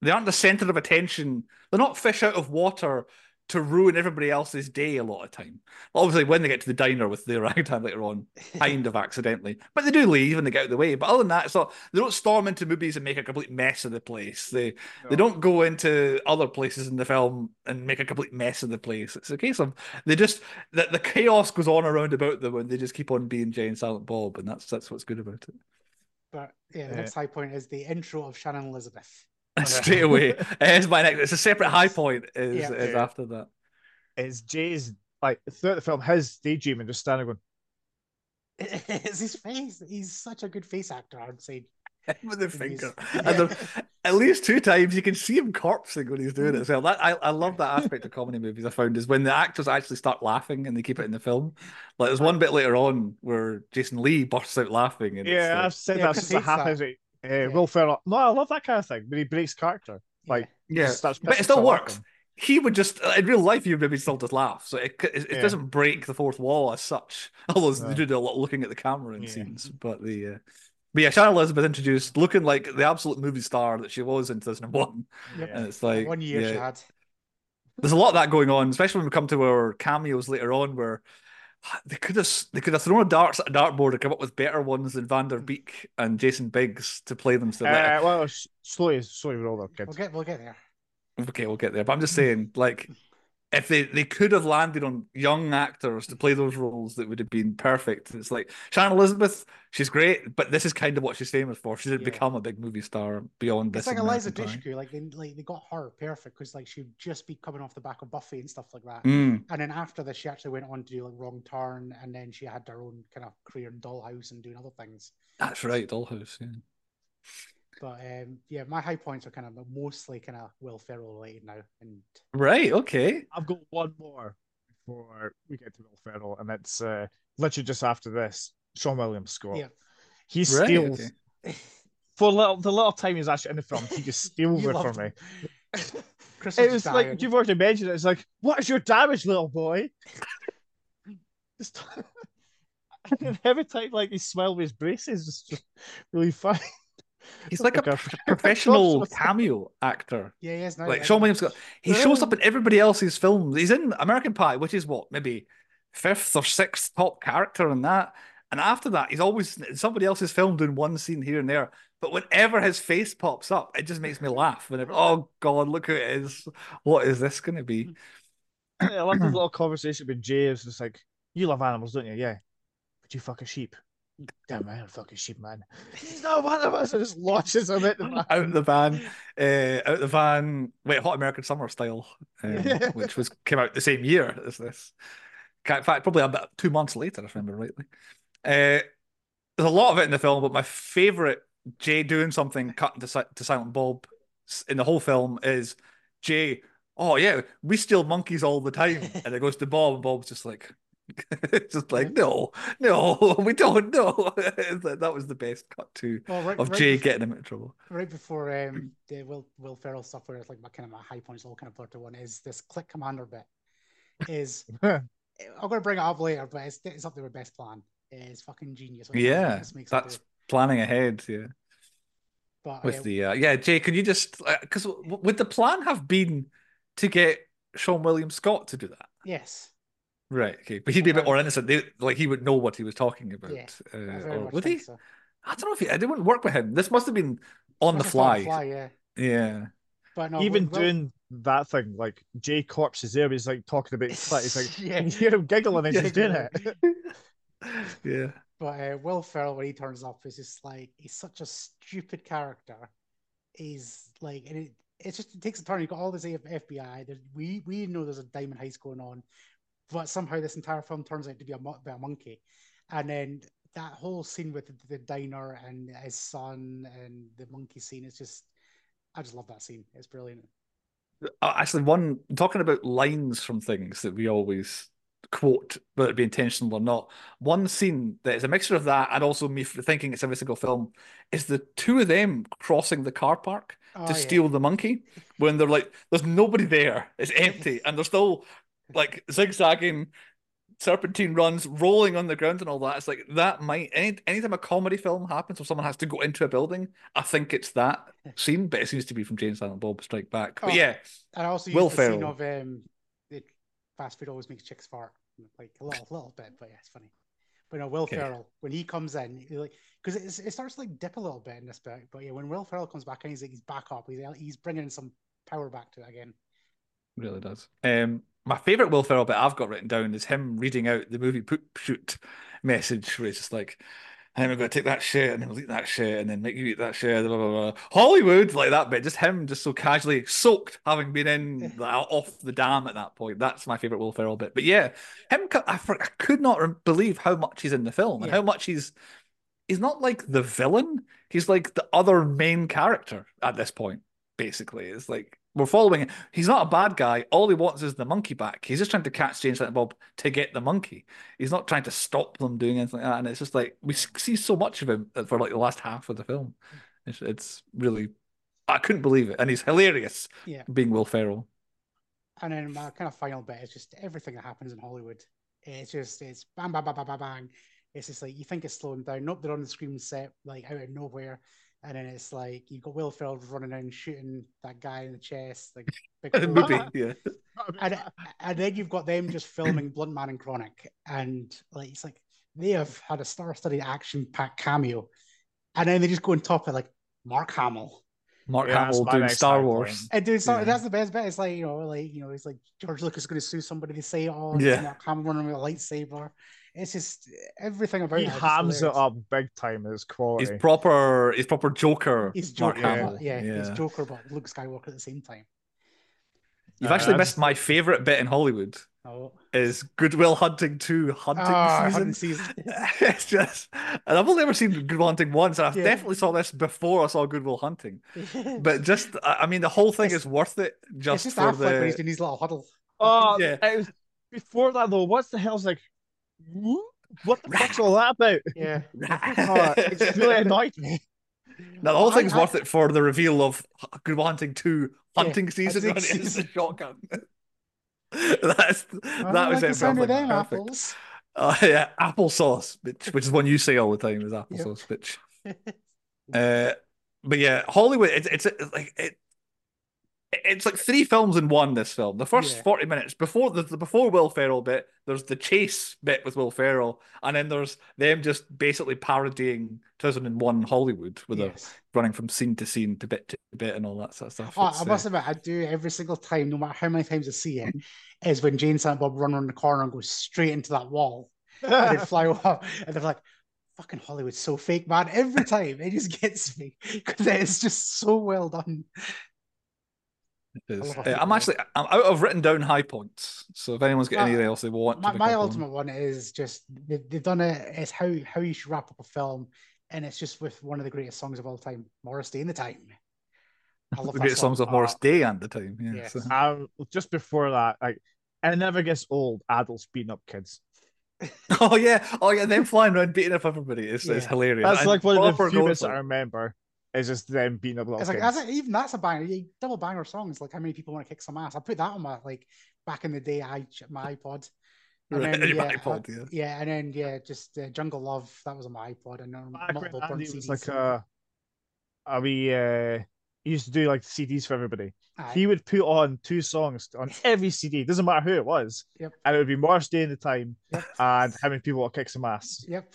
the center of attention. They're not fish out of water to ruin everybody else's day a lot of time. Obviously, when they get to the diner with the ragtime later on, kind of accidentally. But they do leave and they get out of the way. But other than that, it's not, they don't storm into movies and make a complete mess of the place. They don't go into other places in the film and make a complete mess of the place. It's a case of the chaos goes on around about them and they just keep on being Jay and Silent Bob, and that's what's good about it. But yeah, the next high point is the intro of Shannon Elizabeth. Straight away, it's a separate high point. Is after that. It's Jay's, like, throughout the film, his daydream and just standing going. It's his face. He's such a good face actor. I'd say. With the finger, and at least two times you can see him corpsing when he's doing it. So that I love that aspect of comedy movies. I found is when the actors actually start laughing and they keep it in the film. Like there's one bit later on where Jason Lee bursts out laughing. And I've said that since it happens. Will Ferrell. No, I love that kind of thing, but he breaks character. But it still works. He would just, in real life, you maybe still just laugh. So it doesn't break the fourth wall as such. Although they do a lot of looking at the camera in scenes. But Shannon Elizabeth introduced looking like the absolute movie star that she was in 2001. Yep. And it's like 1 year she had. There's a lot of that going on, especially when we come to our cameos later on, where they could have thrown a darts at a dartboard and come up with better ones than Van Der Beek and Jason Biggs to play them. Well, slowly roll their kids. We'll get there. Okay, we'll get there. But I'm just saying, like, if they could have landed on young actors to play those roles, that would have been perfect. It's like Shannon Elizabeth, she's great, but this is kind of what she's famous for. She didn't become a big movie star beyond this. It's like Eliza Dushku, they got her perfect because like she'd just be coming off the back of Buffy and stuff like that. Mm. And then after this, she actually went on to do like Wrong Turn, and then she had her own kind of career in Dollhouse and doing other things. That's right, Dollhouse. Yeah. But my high points are kind of mostly kind of Will Ferrell related now. And right, okay. I've got one more before we get to Will Ferrell, and it's literally just after this. Sean William Scott. Yeah. He steals for the little time he's actually in the film. He just steals it from me. It was dying. Like you've already mentioned it. It's like, what is your damage, little boy? And every time, like he smiled with his braces, it's just really funny. He's like a professional cameo actor. Yeah, he is. No, like Sean William Scott. He shows up in everybody else's films. He's in American Pie, which is what, maybe fifth or sixth top character in that. And after that, he's always in somebody else's film doing one scene here and there. But whenever his face pops up, it just makes me laugh. Whenever, oh God, look who it is. What is this going to be? Yeah, I love this little conversation with Jay. It's just like, you love animals, don't you? Yeah. But you fuck a sheep. Damn, man, fucking sheep, man. He's not one of us. I just launches him out the van. Wait, Hot American Summer style, which came out the same year as this. In fact, probably about 2 months later, if I remember rightly. There's a lot of it in the film, but my favorite Jay doing something cut to Silent Bob in the whole film is Jay. Oh yeah, we steal monkeys all the time, and it goes to Bob, and Bob's just like. Just like no, we don't know. That was the best cut to Jay getting him in trouble. Right before the Will Ferrell stuff, where it's like my high points all kind of blurred to one is this click commander bit. Is I'm gonna bring it up later, but it's up there with best plan. It's fucking genius. That's planning ahead. Yeah, but with Jay, can you just because would the plan have been to get Sean William Scott to do that? Yes. Right, okay, but he'd be a bit more innocent. He would know what he was talking about. Yeah, would he? So. I don't know if he. I didn't work with him. This must have been on the fly. Yeah. But no, even doing that thing, like Jay Corpse is there. He's like talking about clit. He's like, you hear him giggling and he's doing it. Yeah. But Will Ferrell, when he turns up, is just like he's such a stupid character. He's like, and it takes a turn. You've got all this FBI. We know there's a diamond heist going on. But somehow this entire film turns out to be a monkey. And then that whole scene with the diner and his son and the monkey scene is just, I just love that scene. It's brilliant. Actually, talking about lines from things that we always quote, whether it be intentional or not. One scene that is a mixture of that and also me thinking it's every single film is the two of them crossing the car park to steal the monkey when they're like, there's nobody there, it's empty, and they're still like zigzagging, serpentine runs, rolling on the ground and all that. It's like that might, anytime a comedy film happens or someone has to go into a building, I think it's that scene, but it seems to be from Jay and Silent Bob Strike Back. But yeah, and I also use Will Ferrell. Scene of fast food always makes chicks fart, like a little bit, but yeah, it's funny. But no, Will Ferrell, when he comes in, like, because it starts to like dip a little bit in this bit, but yeah, when Will Ferrell comes back in, he's like, he's back up, he's bringing some power back to it again. Really does. My favorite Will Ferrell bit I've got written down is him reading out the movie poop shoot message, where it's just like, I'm going to take that shit and then we'll eat that shit and then make you eat that shit, blah, blah, blah. Hollywood, like that bit, just him just so casually soaked, having been in off the dam at that point. That's my favorite Will Ferrell bit. But yeah, him, I could not believe how much he's in the film and how much he's not like the villain. He's like the other main character at this point, basically. It's like, we're following it. He's not a bad guy. All he wants is the monkey back. He's just trying to catch Jay and Silent Bob to get the monkey. He's not trying to stop them doing anything like that. And it's just like, we see so much of him for like the last half of the film. It's really, I couldn't believe it. And he's hilarious being Will Ferrell. And then my kind of final bit is just everything that happens in Hollywood. It's just, it's bang, bang, bang, bang, bang, bang. It's just like, you think it's slowing down. Nope, they're on the screen set, like out of nowhere. And then it's like, you've got Will Ferrell running in, shooting that guy in the chest. Like, Mooby, and then you've got them just filming Blunt Man and Chronic. And like, it's like, they have had a star-studded action-packed cameo. And then they just go and top it, like, Mark Hamill. Mark Hamill doing Star Wars. And doing Star Wars. That's the best bit. It's like, it's like, George Lucas is going to sue somebody. They say, Mark Hamill running with a lightsaber. It's just everything about it. He hams it up big time. It's quality. He's proper Joker. He's Joker. Yeah, he's Joker, but Luke Skywalker at the same time. You've actually missed my favorite bit in Hollywood. Is Good Will Hunting 2: Hunting Season. It's just, and I've only ever seen Good Will Hunting once, and I definitely saw this before I saw Good Will Hunting. But just, I mean, the whole thing is worth it. It's just for Affleck when he's doing his little huddle. It was before that though. What's the hell's like? What the fuck's all that about? Yeah, it's really annoyed me. Now the whole thing's worth it for the reveal of Good Will Hunting 2: Hunting Season. It's a shotgun. That was like it. Sound of them apples. Yeah, applesauce, bitch, which is one you say all the time, is applesauce, bitch. But yeah, Hollywood. It's like three films in one, this film. The first 40 minutes, before Will Ferrell bit, there's the chase bit with Will Ferrell, and then there's them just basically parodying 2001 Hollywood with a running from scene to scene to bit and all that sort of stuff. I must admit, I do every single time, no matter how many times I see it, is when Jay and Silent Bob run around the corner and go straight into that wall and they fly off, and they're like, fucking Hollywood's so fake, man. Every time, it just gets me, because it's just so well done. I'm out of written down high points, so if anyone's got anything else they want, my ultimate one is just they've done it. It's how you should wrap up a film, and it's just with one of the greatest songs of all time, Morris Day and the Time. I love the greatest songs of Morris Day and the Time. Yeah, yes. Just before that, like, it never gets old. Adults beating up kids. oh yeah, them flying around beating up everybody is hilarious. That's like one of the few bits I remember. It's just them being a block. It's like, even that's a banger. Double banger songs. Like, how many people want to kick some ass? I put that on my, like, back in the day, my iPod. And then Jungle Love. That was on my iPod. And multiple burnt CDs. It was like he used to do like CDs for everybody. He would put on two songs on every CD. Doesn't matter who it was. Yep. And it would be Morris Day and the Time and how many people will kick some ass. Yep.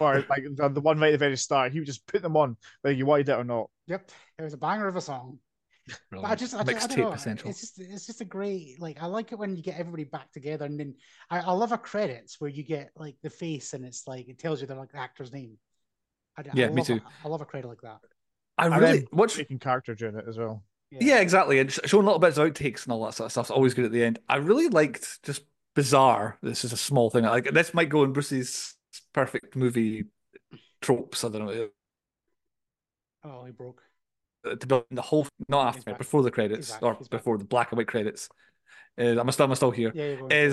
Or like the one right at the very start, he would just put them on whether you wanted it or not. Yep. It was a banger of a song. Really? I don't know. Essential. It's just a great, like, I like it when you get everybody back together, and then I love a credits where you get like the face and it's like it tells you they're like the actor's name. Me too. I love a credit like that. I really what's making character during it as well. Yeah, exactly. And showing little bits of outtakes and all that sort of stuff's always good at the end. I really liked just bizarre. This is a small thing. Like, this might go in Bruce's perfect movie tropes. I don't know. Oh, he broke. To build the whole, not after, before the credits, or before the black and white credits. I'm still here. Yeah,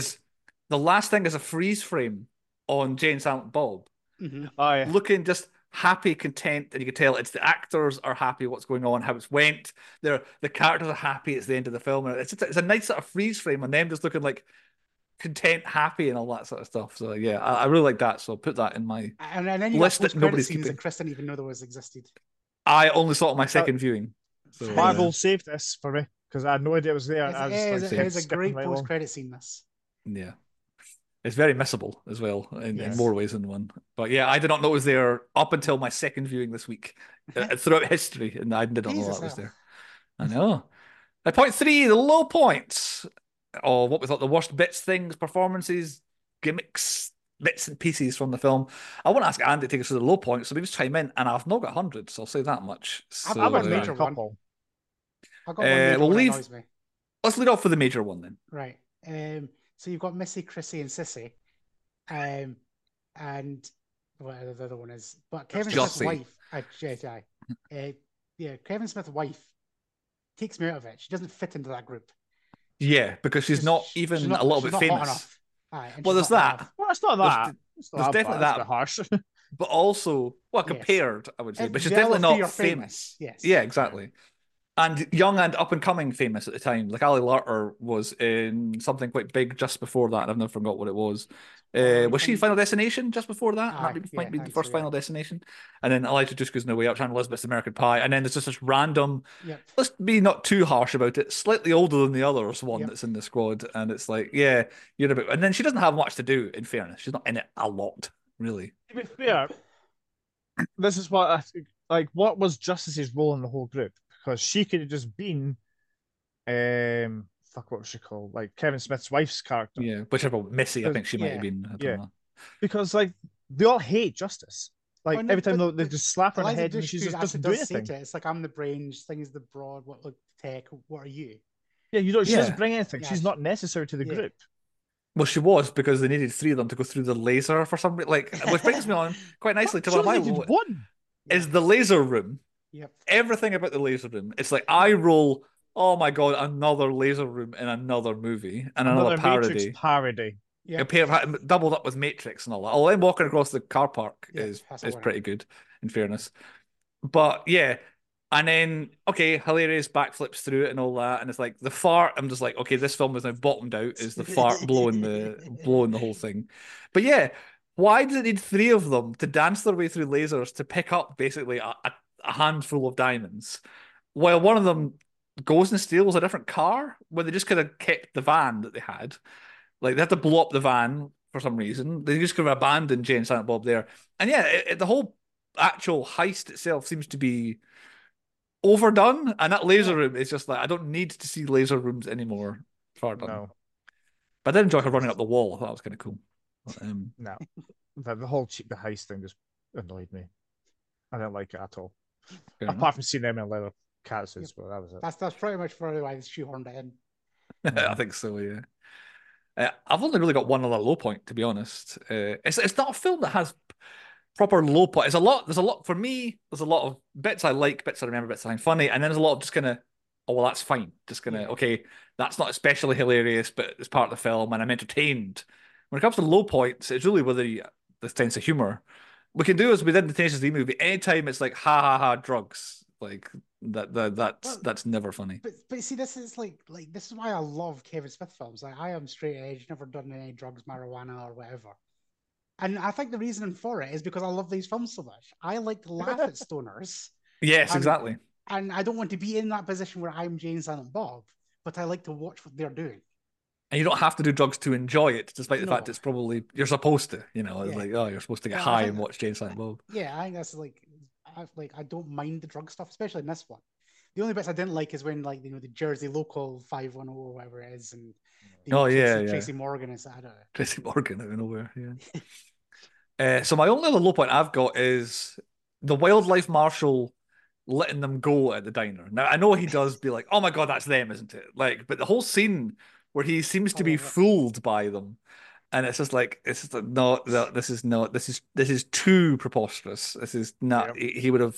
The last thing is a freeze frame on Jay and Silent Bob. Mm-hmm. Oh, yeah. Looking just happy, content, and you can tell it's the actors are happy what's going on, how it's went. The characters are happy. It's the end of the film. And it's a nice sort of freeze frame on them just looking like content, happy, and all that sort of stuff. So yeah, I really like that. So put that in my and then you list that nobody's keeping. That Chris didn't even know there was existed. I only saw it on my second viewing. So, Marvel saved this for me because I had no idea it was there. It's a great post-credit scene. This. Yeah. It's very missable as well in more ways than one. But yeah, I did not know it was there up until my second viewing this week throughout history, and I did not know that was there. I know. At point three, the low points of what we thought the worst bits, things, performances, gimmicks, bits and pieces from the film. I want to ask Andy to take us to the low points, so maybe just chime in, and I've not got hundreds, so I'll say that much. So, I've got a major one. I've got one major one that annoys me. Let's lead off with the major one then. Right. So you've got Missy, Chrissy, and Sissy, and whatever the other one is. But Kevin Smith's wife, Kevin Smith's wife takes me out of it. She doesn't fit into that group. Yeah, because she's not a little bit famous. Aye, well, there's that. Well, it's not that. There's definitely that. Harsh. But also, well, compared, yes. I would say, but she's definitely not famous. Yes. Yeah, exactly. And young and up-and-coming famous at the time. Like, Ali Larter was in something quite big just before that. I've never forgot what it was. Was she in Final Destination just before that? That might be the first Final Destination. And then Elijah Dushku's No Way Up, Shannon Elizabeth's American Pie. And then there's just this random, let's be not too harsh about it, slightly older than the others one that's in the squad. And it's like, yeah, you're a bit... And then she doesn't have much to do, in fairness. She's not in it a lot, really. To be fair, this is what I think. Like, what was Justice's role in the whole group? Because she could have just been, what was she called? Like Kevin Smith's wife's character. Yeah, whichever Missy, I think she might have been. I don't know. Because like they all hate Justice. Like every time they just slap her on the head, and she just doesn't do anything. It's like I'm the brains, things the broad, what the tech, what are you? Yeah, you don't. She doesn't bring anything. She's not necessary to the group. Well, she was because they needed three of them to go through the laser for some reason. Like, which brings me on quite nicely to what my one is the laser room. Yep. Everything about the laser room. It's like I roll, oh my god, another laser room in another movie and another parody. Matrix parody. Yeah. Doubled up with Matrix and all that. Although walking across the car park is pretty good, in fairness. But yeah. And then hilarious backflips through it and all that. And it's like the fart, I'm just like, okay, this film is now bottomed out, is the fart blowing the whole thing. But yeah, why does it need three of them to dance their way through lasers to pick up basically a handful of diamonds, while one of them goes and steals a different car, where they just could have kept the van that they had. Like, they had to blow up the van for some reason. They just could have abandoned Jay and Silent Bob there. And yeah, the whole actual heist itself seems to be overdone, and that laser room is just like, I don't need to see laser rooms anymore. Far done. No. But I did enjoy her running up the wall. I thought that was kind of cool. But, no. The whole cheap heist thing just annoyed me. I didn't like it at all. Apart from seeing them in leather cat suits, but that was it. That's pretty much for why they shoehorned it in. I think so, yeah. I've only really got one other low point, to be honest. It's not a film that has proper low point. There's a lot of bits I like, bits I remember, bits I find funny, and then there's a lot of just kind of, oh, well, that's fine. Just kind of, okay, that's not especially hilarious, but it's part of the film, and I'm entertained. When it comes to low points, it's really whether the sense of humour. We can do as we did in the Tenacious D movie. Anytime it's like ha ha ha drugs, like that's never funny. But see, this is like this is why I love Kevin Smith films. Like, I am straight edge, never done any drugs, marijuana or whatever. And I think the reason for it is because I love these films so much. I like to laugh at stoners. Yes, exactly. And I don't want to be in that position where I'm Jay and Silent Bob, but I like to watch what they're doing. And you don't have to do drugs to enjoy it, despite the fact it's probably you're supposed to. You know, it's like, oh, you're supposed to get high and watch Jay and Silent Bob. Yeah, I think that's like I don't mind the drug stuff, especially in this one. The only bits I didn't like is when the Jersey local 510 or whatever it is, and Tracy Morgan is Tracy Morgan out of nowhere. Yeah. So my only other low point I've got is the wildlife marshal letting them go at the diner. Now I know he does be like, oh my god, that's them, isn't it? Like, but the whole scene where he seems to be fooled by them, and it's just like this is too preposterous. This is not. He would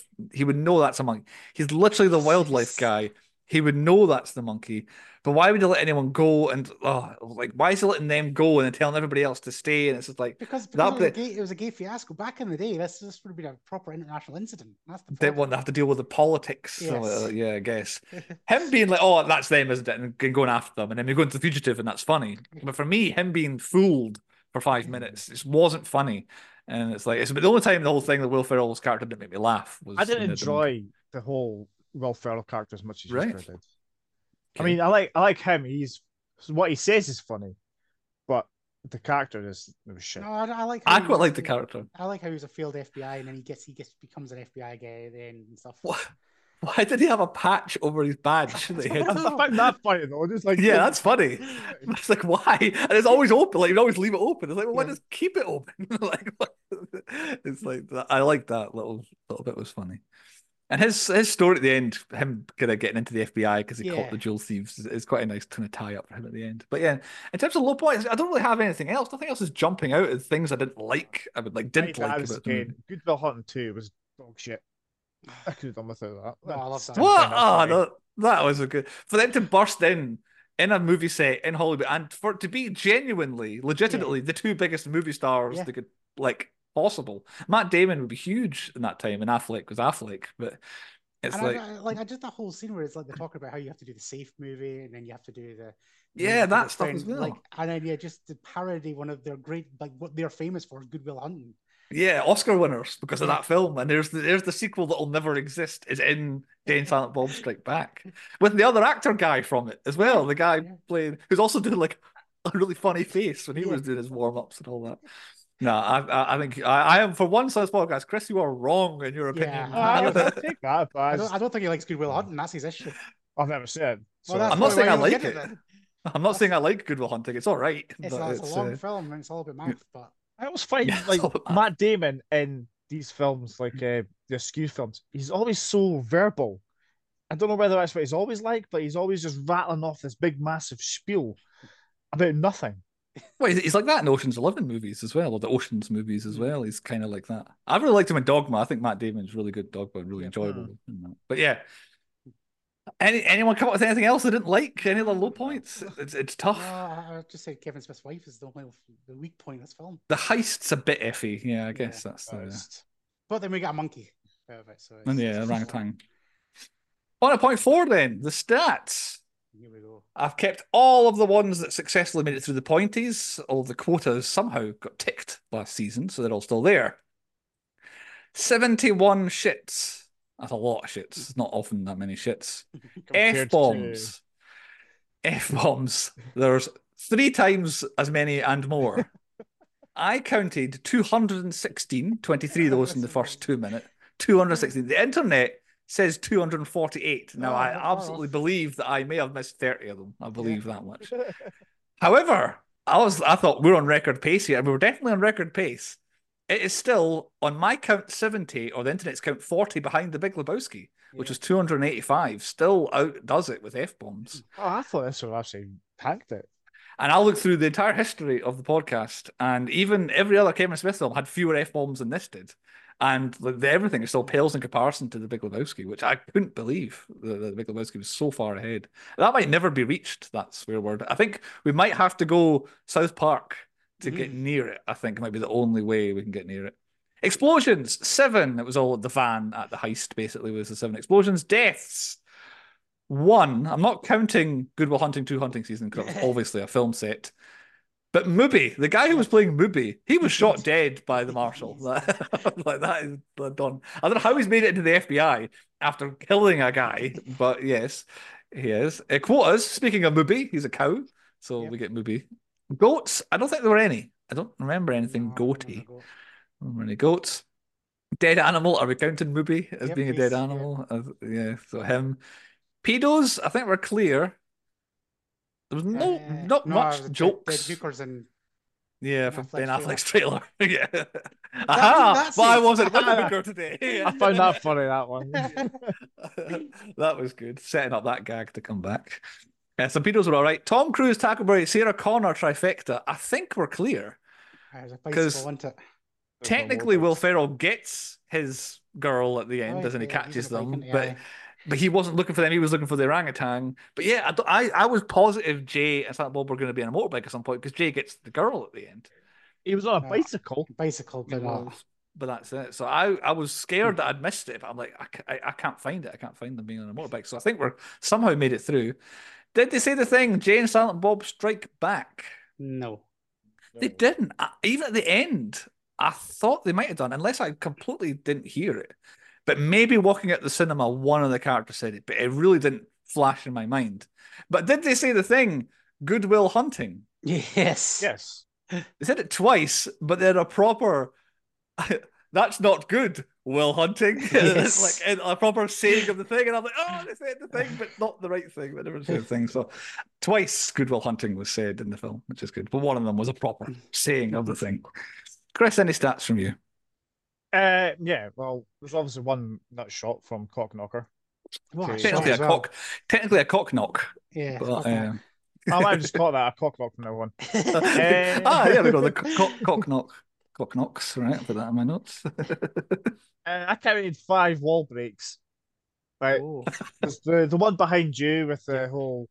know that's among. He's literally the wildlife guy. He would know that's the monkey. But why would he let anyone go? And like, why is he letting them go and telling everybody else to stay? And it's just like, because it was a gay fiasco back in the day. This would have been a proper international incident. That's the problem. They wouldn't have to deal with the politics. Yes. So, yeah, I guess him being like, oh, that's them, isn't it? And going after them, and then we go into the fugitive, and that's funny. But for me, him being fooled for 5 minutes, it wasn't funny. And it's like, it's the only time the whole thing that Will Ferrell's character didn't make me laugh was, I didn't enjoy the whole Will Ferrell character as much as you did. Okay. I mean, I like him. He's what he says is funny, but the character is no shit. No, I like. I quite like the character. I like how he's a failed FBI, and then he becomes an FBI guy then and stuff. What? Why did he have a patch over his badge? I found that funny though. It's like, yeah, that's funny. It's like, why? And it's always open. Like, you always leave it open. It's like, well, why just keep it open? Like, what? It's like, I like that little bit was funny. And his story at the end, him kind of getting into the FBI because he caught the jewel thieves, is quite a nice kind of tie up for him at the end. But yeah, in terms of low points, I don't really have anything else. Nothing else is jumping out as things I didn't like. Good Will Hunting 2 was dog shit. I could have done without that. No, I love that. What? Oh, no, that was a good for them to burst in a movie set in Hollywood, and for it to be genuinely, legitimately the two biggest movie stars they could possible. Matt Damon would be huge in that time, and Affleck was Affleck, but it's like... I did that whole scene where it's like they're talking about how you have to do the safe movie, and then you have to do the... that stuff as well. Like, and then, just to parody one of their great... Like, what they're famous for is Good Will Hunting. Yeah, Oscar winners because of that film. And there's the sequel that'll never exist is in Jay and Silent Bob Strike Back. With the other actor guy from it as well. The guy playing... Who's also doing, like, a really funny face when he was doing his warm-ups and all that. No, I think I am for once on this podcast, Chris. You are wrong in your opinion. Yeah. I don't think he likes Good Will Hunting. That's his issue. I've never said. So. Well, I'm not saying I like it. I'm not saying I like Good Will Hunting. It's all right. It's a long film and it's all about mouth. But I always find like Matt Damon in these films, like the Askew films, he's always so verbal. I don't know whether that's what he's always like, but he's always just rattling off this big, massive spiel about nothing. Well, he's like that in Ocean's 11 movies as well, or the Oceans movies as well. He's kind of like that. I really liked him in Dogma. I think Matt Damon's really good Dogma, really enjoyable. But yeah, anyone come up with anything else they didn't like? Any other low points? It's tough. I would just say Kevin Smith's wife is the weak point in this film. The heist's a bit iffy. Yeah, I guess that's the... But then we got a monkey. So and orangutan. On a point 4 then, the stats. Here we go. I've kept all of the ones that successfully made it through the pointies. All the quotas somehow got ticked last season, so they're all still there. 71 shits. That's a lot of shits. It's not often that many shits. F-bombs. F-bombs. There's 3 times as many and more. I counted 216, 23 of those in the first 2 minutes. 216. The internet says 248. Now, I absolutely believe that I may have missed 30 of them. I believe that much. However, I thought we're on record pace here, and we were definitely on record pace. It is still, on my count, 70, or the internet's count, 40 behind The Big Lebowski, which was 285. Still outdoes it with F-bombs. Oh, I thought this would actually packed it. And I'll look through the entire history of the podcast, and even every other Kevin Smith film had fewer F-bombs than this did. And everything still pales in comparison to The Big Lebowski, which I couldn't believe. The Big Lebowski was so far ahead. That might never be reached, that swear word. I think we might have to go South Park to get near it. I think it might be the only way we can get near it. Explosions, 7. It was all the van at the heist, basically, was the 7 explosions. Deaths, 1. I'm not counting Good Will Hunting 2 Hunting Season, because it was obviously a film set. But Mooby, the guy who was playing Mooby, he was shot dead by the marshal. Like that is done. I don't know how he's made it into the FBI after killing a guy, but yes, he is. Quotas, speaking of Mooby, he's a cow, so we get Mooby. Goats, I don't think there were any. I don't remember anything goaty. I don't remember any goats. Dead animal, are we counting Mooby as being a dead animal? Yeah, so him. Pedos, I think we're clear. There was not much jokes. For Ben Affleck's trailer. But I wasn't with the Booker today. I found that funny, that one. That was good. Setting up that gag to come back. Some pedos were all right. Tom Cruise, Tackleberry, Sarah Connor, trifecta. I think we're clear. Because technically Will Ferrell gets his girl at the end, doesn't he? Catches them, but But he wasn't looking for them. He was looking for the orangutan. But yeah, I was positive Jay and Silent Bob were going to be on a motorbike at some point because Jay gets the girl at the end. He was on a bicycle. But that's it. So I was scared that I'd missed it. But I'm like, I can't find it. I can't find them being on a motorbike. So I think we're somehow made it through. Did they say the thing, Jay and Silent Bob Strike Back? No. They didn't. Even at the end, I thought they might have done, unless I completely didn't hear it. But maybe walking out the cinema, one of the characters said it, but it really didn't flash in my mind. But did they say the thing, Good Will Hunting? Yes. Yes. They said it twice, but they're a proper... That's not good, Will Hunting. Yes. Like a proper saying of the thing, and I'm like, oh, they said the thing, but not the right thing, but different sort of thing. So twice Good Will Hunting was said in the film, which is good. But one of them was a proper saying of the thing. Chris, any stats from you? Yeah, well, there's obviously one nut shot from Cockknocker. Technically a cock knock. Yeah. But, I might have just caught that a cock knock from that one. There we go, the cock knock. Cockknocks, right? I'll put that in my notes. I counted 5 wall breaks. Right. Oh. There's the one behind you with the whole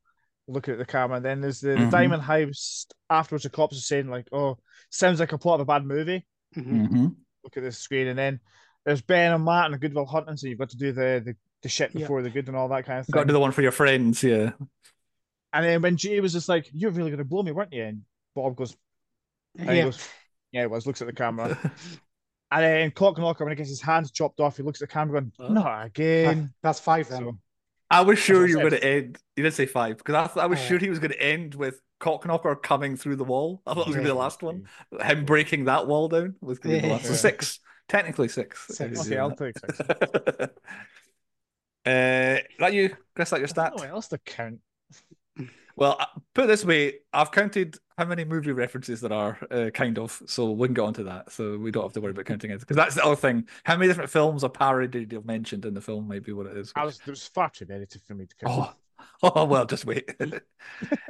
looking at the camera, and then there's the Diamond House afterwards. The cops are saying, like, oh, sounds like a plot of a bad movie. Look at this screen, and then there's Ben and Matt and the Good Will Hunting, so you've got to do the shit before the good and all that kind of thing. You've got to do the one for your friends, yeah. And then when Jay was just like, you're really going to blow me, weren't you? And Bob goes, yeah, it was. Looks at the camera. And then Cockknocker, when he gets his hands chopped off, he looks at the camera going, not again. That's 5 then. So, I was sure you were going to end. You did say 5, because I was sure he was going to end with Cockknocker coming through the wall. I thought it was going to be the last one. Him breaking that wall down was going to be the last one. 6. Technically 6. 6. Okay, I'll take 6. Like you, Chris, like your stat? What else to count? Well, put it this way, I've counted how many movie references there are, kind of, so we can get onto that, so we don't have to worry about counting it, because that's the other thing. How many different films are parodied or mentioned in the film might be what it is. There was far too many for me to count. Oh, well, just wait.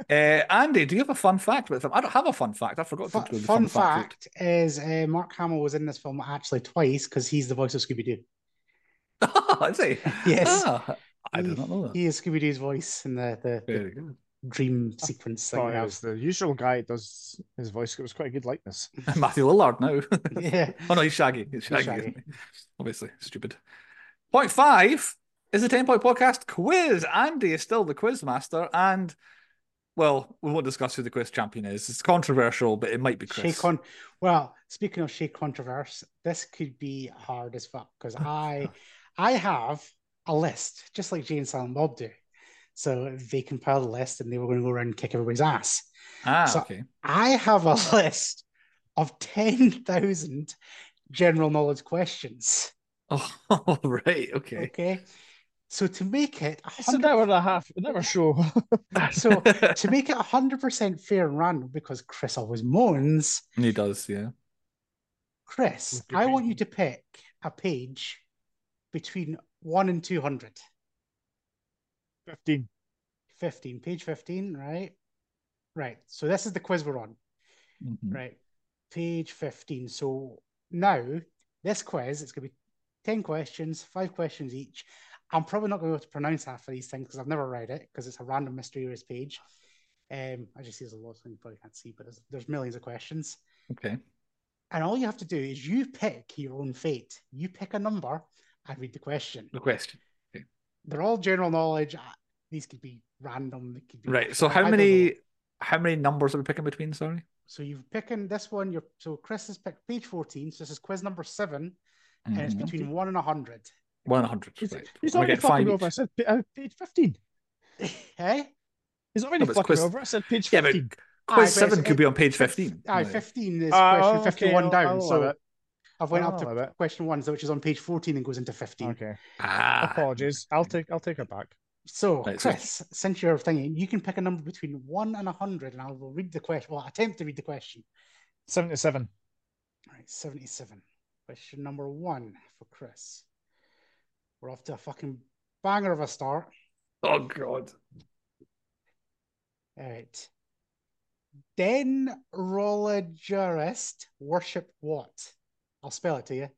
Andy, do you have a fun fact about the film? I don't have a fun fact. I forgot to do the fun fact. Is Mark Hamill was in this film actually twice, because he's the voice of Scooby-Doo. Oh, is he? Yes. Ah, I did not know that. He is Scooby-Doo's voice in the dream sequence thing. As the usual guy does his voice, it was quite a good likeness. Matthew Lillard now. Yeah. Oh no, he's Shaggy. He's Shaggy. Obviously, stupid. Point 5 is the 10-point podcast quiz. Andy is still the quiz master, and well, we won't discuss who the quiz champion is. It's controversial, but it might be Chris. Well, speaking of shade controversy, this could be hard as fuck because I have a list just like Jay and Silent Bob do. So they compiled a list and they were going to go around and kick everybody's ass. I have a list of 10,000 general knowledge questions. Oh, right. Okay. Okay. So to make it... It's an hour and a half. Never sure. So to make it 100% fair and random, because Chris always moans... He does, yeah. Chris, I want you to pick a page between 1 and 200. 15. Page 15, right? Right. So this is the quiz we're on. Right. Page 15. So now, this quiz, it's going to be 10 questions, 5 questions each. I'm probably not going to be able to pronounce half of these things because I've never read it, because it's a random mysterious page. I just see there's a lot of things you probably can't see, but there's millions of questions. Okay. And all you have to do is you pick your own fate. You pick a number and read the question. Okay. They're all general knowledge. These could be random. They could be right. So how many numbers are we picking between? Sorry. So you're picking this one. So Chris has picked page 14. So this is quiz number 7, and it's between 1 and 100. 1 and 100. He's already fucking over. I said page 15. Hey. He's already fucking over. I said page 15. Yeah, but quiz 7 could be on page 15. 15 is question 51 down. So I've went up to question 1, which is on page 14 and goes into 15. Okay. Apologies. I'll take it back. So, right, Chris, since you're thinking, you can pick a number between 1 and 100, and I will read the question. Well, attempt to read the question. 77. All right, 77. Question number 1 for Chris. We're off to a fucking banger of a start. Oh, God. All right. Dendrologist worship what? I'll spell it to you.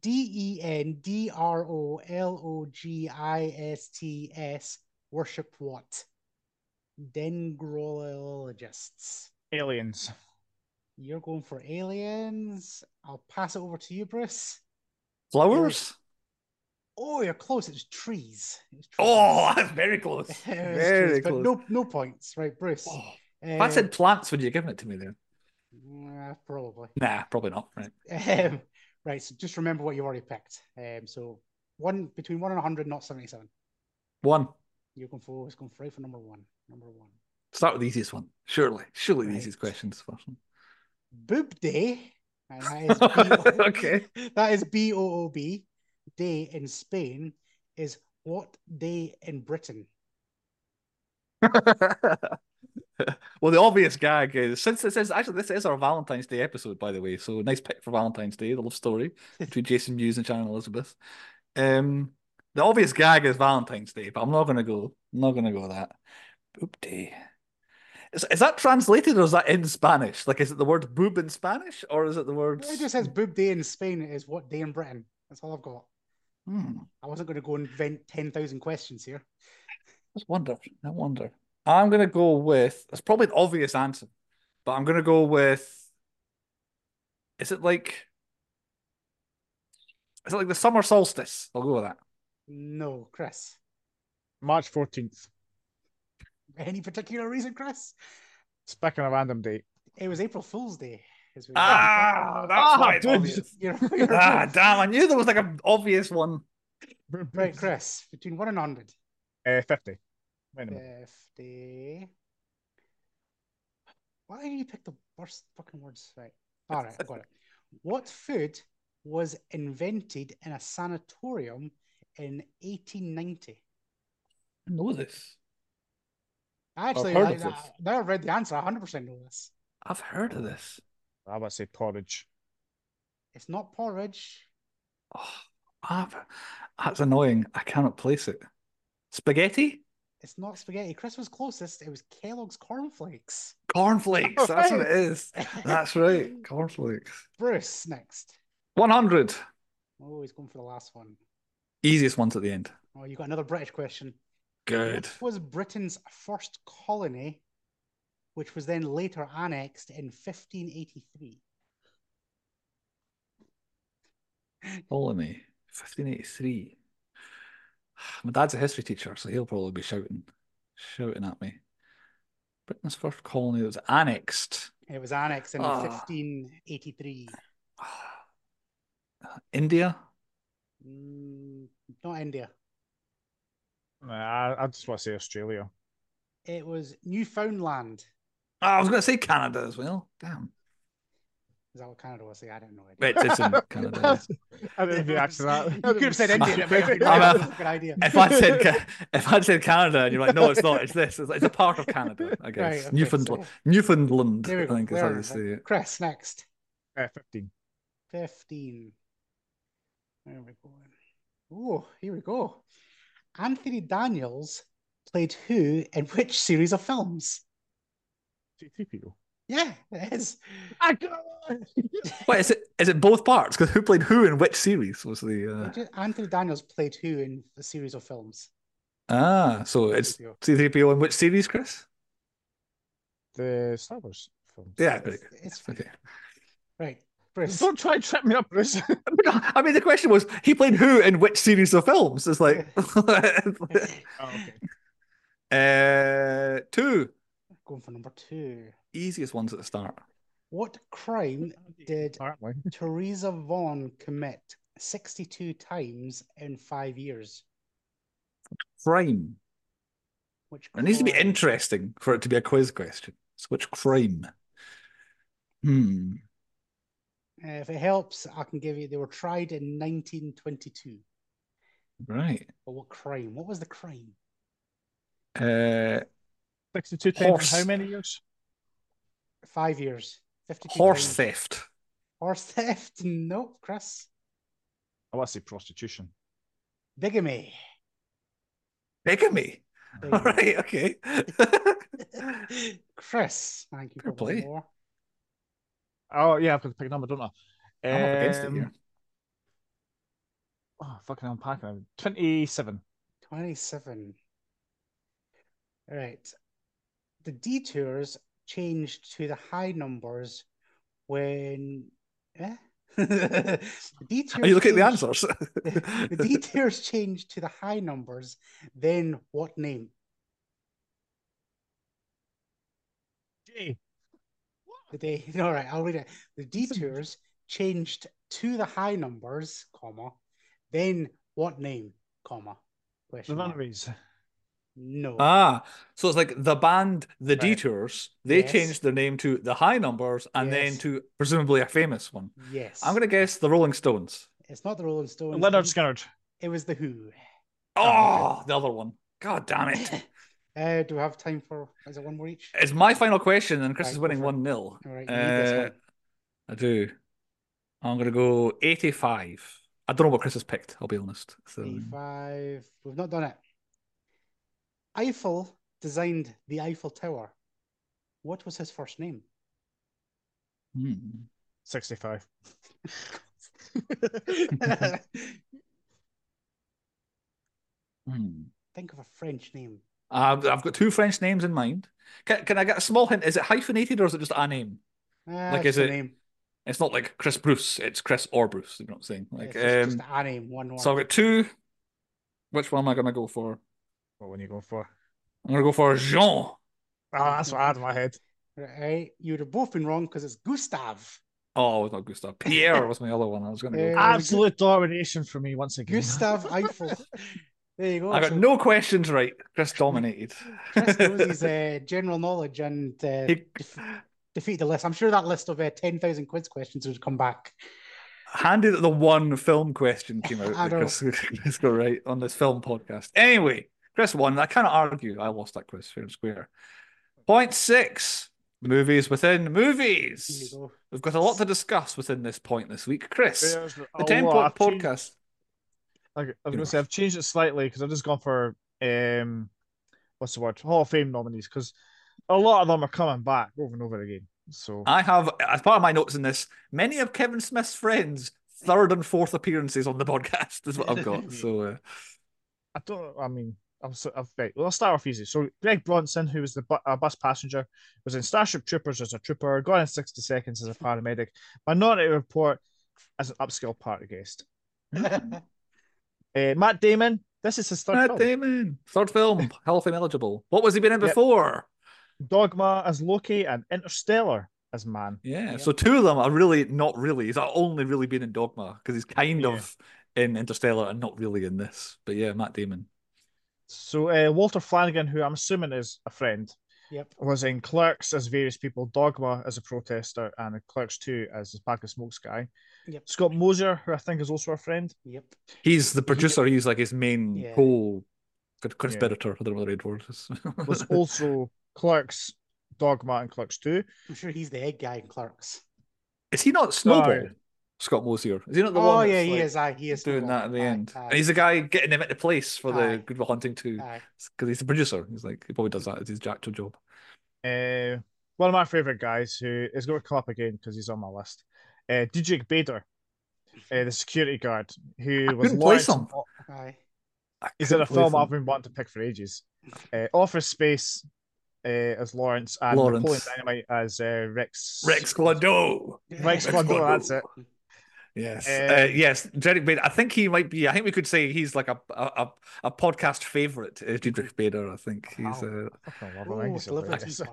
DENDROLOGISTS. Worship what? Dengrologists. Aliens. You're going for aliens. I'll pass it over to you, Bruce. Flowers? Oh, you're close. It's trees. Oh, that's very close. Very close. But no points. Right, Bruce. Oh, if I said plants, would you give it to me then? Probably. Nah, probably not. Right. Right, so just remember what you've already picked. So between 1 and 100, not 77. 1. You're going for right for number 1. Number 1. Start with the easiest one. Surely right. The easiest question is the first one. Boob Day. And that is okay. That is BOOB. Day in Spain is what day in Britain? Well, the obvious gag is, since this is actually our Valentine's Day episode, by the way, so nice pick for Valentine's Day, the love story between Jason Mewes and Shannon Elizabeth. The obvious gag is Valentine's Day, but I'm not gonna go that. Boob Day. Is that translated or is that in Spanish? Like, is it the word boob in Spanish or is it the word? It just says Boob Day in Spain is what day in Britain. That's all I've got. I wasn't going to go and invent 10,000 questions here. I wonder. I'm going to go with, it's probably an obvious answer, but I'm going to go with, is it like the summer solstice? I'll go with that. No, Chris. March 14th. Any particular reason, Chris? It's back on a random date. It was April Fool's Day. That's obvious. Damn, I knew there was like an obvious one. Right, Chris, between 1 and 100. 50. Wait a minute. 50. Why did you pick the worst fucking words? Right. All right, I got it. What food was invented in a sanatorium in 1890? I know this. Actually, now I've read the answer. I 100% know this. I've heard of this. I would say porridge. It's not porridge. Oh, that's annoying. I cannot place it. Spaghetti? It's not spaghetti. Chris was closest. It was Kellogg's cornflakes. Cornflakes. That's right. What it is. That's right. Cornflakes. Bruce, next. 100. Oh, he's going for the last one. Easiest ones at the end. Oh, you got another British question. Good. What was Britain's first colony, which was then later annexed in 1583? Colony, 1583. My dad's a history teacher, so he'll probably be shouting at me. Britain's first colony was annexed. It was annexed in 1583. India? Not India. I just want to say Australia. It was Newfoundland. Oh, I was going to say Canada as well. Damn. Is that what Canada was? I don't know. It's in Canada. I didn't even ask that. You could have said India. If I'd said Canada, and you're like, no, it's not. It's this. It's a part of Canada, I guess. Right, okay, Newfoundland. So, Newfoundland, I think is how you say it. Chris, next. 15. 15. There we go. Oh, here we go. Anthony Daniels played who in which series of films? C-3PO. Yeah, it is. Wait, is it both parts? Because who played who in which series was the... Anthony Daniels played who in the series of films. Ah, so it's C-3PO in which series, Chris? The Star Wars films. Yeah, it's okay. Right. Bruce. Don't try and trip me up, Bruce. I mean, the question was, he played who in which series of films? It's like... okay. 2. Going for number 2. Easiest ones at the start. What crime did Theresa Vaughan commit 62 times in 5 years? Crime. Which crime? It needs to be interesting for it to be a quiz question. So which crime? If it helps, I can give you. They were tried in 1922. Right. But what crime? What was the crime? 62 times. How many years? 5 years. 52 horse times. Theft. Horse theft? Nope, Chris. I want to say prostitution. Bigamy. Bigamy. All right. Okay. Chris, thank you for playing. Oh yeah, I've got to pick a number, don't I? I'm up against it here. Oh, fucking unpacking them. 27. 27. All right. The detours changed to the high numbers when... Are you looking at the answers? The detours changed to the high numbers. Then what name? Jay. The day. All right, I'll read it. The detours changed to the high numbers, comma. Then what name, comma? Question. The Runaways. No. Ah, so it's like the band, the Detours, they changed their name to the High Numbers and then to presumably a famous one. Yes. I'm going to guess the Rolling Stones. It's not the Rolling Stones. Leonard Skinner. It was the Who. Oh, the other one. God damn it. Do we have time for, is it one more each? It's my final question and Chris is winning 1-0. All right, you need this one. I do. I'm going to go 85. I don't know what Chris has picked, I'll be honest. So... 85. We've not done it. Eiffel designed the Eiffel Tower. What was his first name? 65. Think of a French name. I've got two French names in mind. Can I get a small hint? Is it hyphenated or is it just a name? Like, is it? Name. It's not like Chris Bruce. It's Chris or Bruce. You know what I'm saying? Like, it's just a name. One word. So I've got two. Which one am I going to go for? What one are you going for? I'm going to go for Jean. Ah, that's what I had in my head. Right. You would have both been wrong because it's Gustave. Oh, it was not Gustave. Pierre was my other one. I was going to go. Absolute domination for me once again. Gustave Eiffel. There you go. I got no questions right. Chris dominated. Chris knows his general knowledge and defeated the list. I'm sure that list of 10,000 quiz questions would come back. Handy that the one film question came out. I don't know. Chris got right on this film podcast. Anyway. Chris won. I cannot argue. I lost that quiz fair and square. Point 6. Movies within movies. Go. We've got a lot to discuss within this point this week. Chris, the 10-point podcast. I'm going to say I've changed it slightly because I've just gone for, what's the word? Hall of Fame nominees because a lot of them are coming back over and over again. So I have, as part of my notes in this, many of Kevin Smith's friends' third and fourth appearances on the podcast is what I've got. So I'll start off easy. So Greg Bronson, who was the bus passenger, was in Starship Troopers as a trooper, Gone in 60 Seconds as a paramedic, Minority Report as an upscale party guest. Matt Damon, this is his third film, Hall of Fame eligible. What was he been in before? Dogma as Loki and Interstellar as Man. Yeah, so two of them are really not really. He's only really been in Dogma because he's kind of in Interstellar and not really in this. But yeah, Matt Damon. So Walter Flanagan, who I'm assuming is a friend, was in Clerks as various people, Dogma as a protester, and Clerks 2 as the pack of smokes guy. Scott Moser, who I think is also a friend. He's the producer. He's like his main whole conspirator. I don't know what the right word is. Was also Clerks, Dogma, and Clerks 2. I'm sure he's the head guy in Clerks. Is he not Snowball? No. Scott Mosier. Is he not the one? Oh yeah, he is. He is doing that at the end. And he's the guy getting him into place for the Good Will Hunting 2 because he's the producer. He's like he probably does that. It's his actual job. One of my favorite guys who is going to come up again because he's on my list. Diedrich Bader, the security guard who was Lawrence. He's in a film I've been wanting to pick for ages. Office Space as Lawrence and Napoleon Dynamite as Rex Gladot. Rex Gladot. That's it. Yes, yes. Diedrich Bader. I think he might be. I think we could say he's like a podcast favorite. Diedrich Bader. I think he's a lovely tea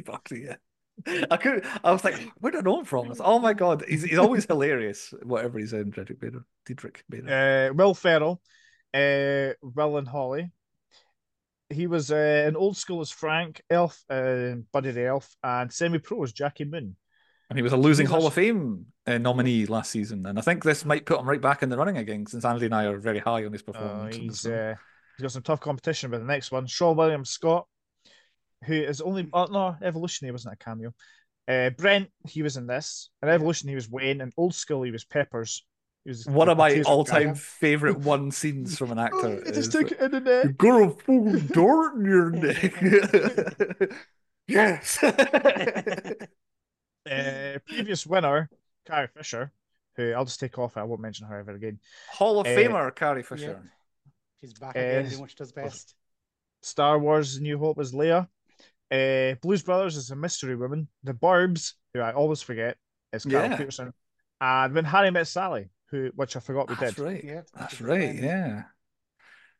party. Yeah, I was like, where did I know him from? Oh my god, he's always hilarious. Whatever he's in, Diedrich Bader. Will Ferrell, Will and Holly. He was in Old School as Frank, Elf, Buddy the Elf, and Semi Pro as Jackie Moon. And he was a losing Hall of Fame nominee last season. And I think this might put him right back in the running again, since Andy and I are very high on his performance. He's got some tough competition with the next one. Sean William Scott, who is only... Evolutionary wasn't a cameo. Brent, he was in this. In Evolution, he was Wayne. In Old School, he was Peppers. He was one of my all-time favourite scenes from an actor. It just took it in the neck. You've got a full dart in your neck. Yes! Previous winner Carrie Fisher, who I'll just take off. I won't mention her ever again. Hall of Famer Carrie Fisher. Yeah. She's back again doing what she does best. Star Wars New Hope is Leia. Blues Brothers is a mystery woman. The Burbs, who I always forget, is Carol Peterson. And When Harry Met Sally, which I forgot we did. That's right. Yeah, that's right. Yeah.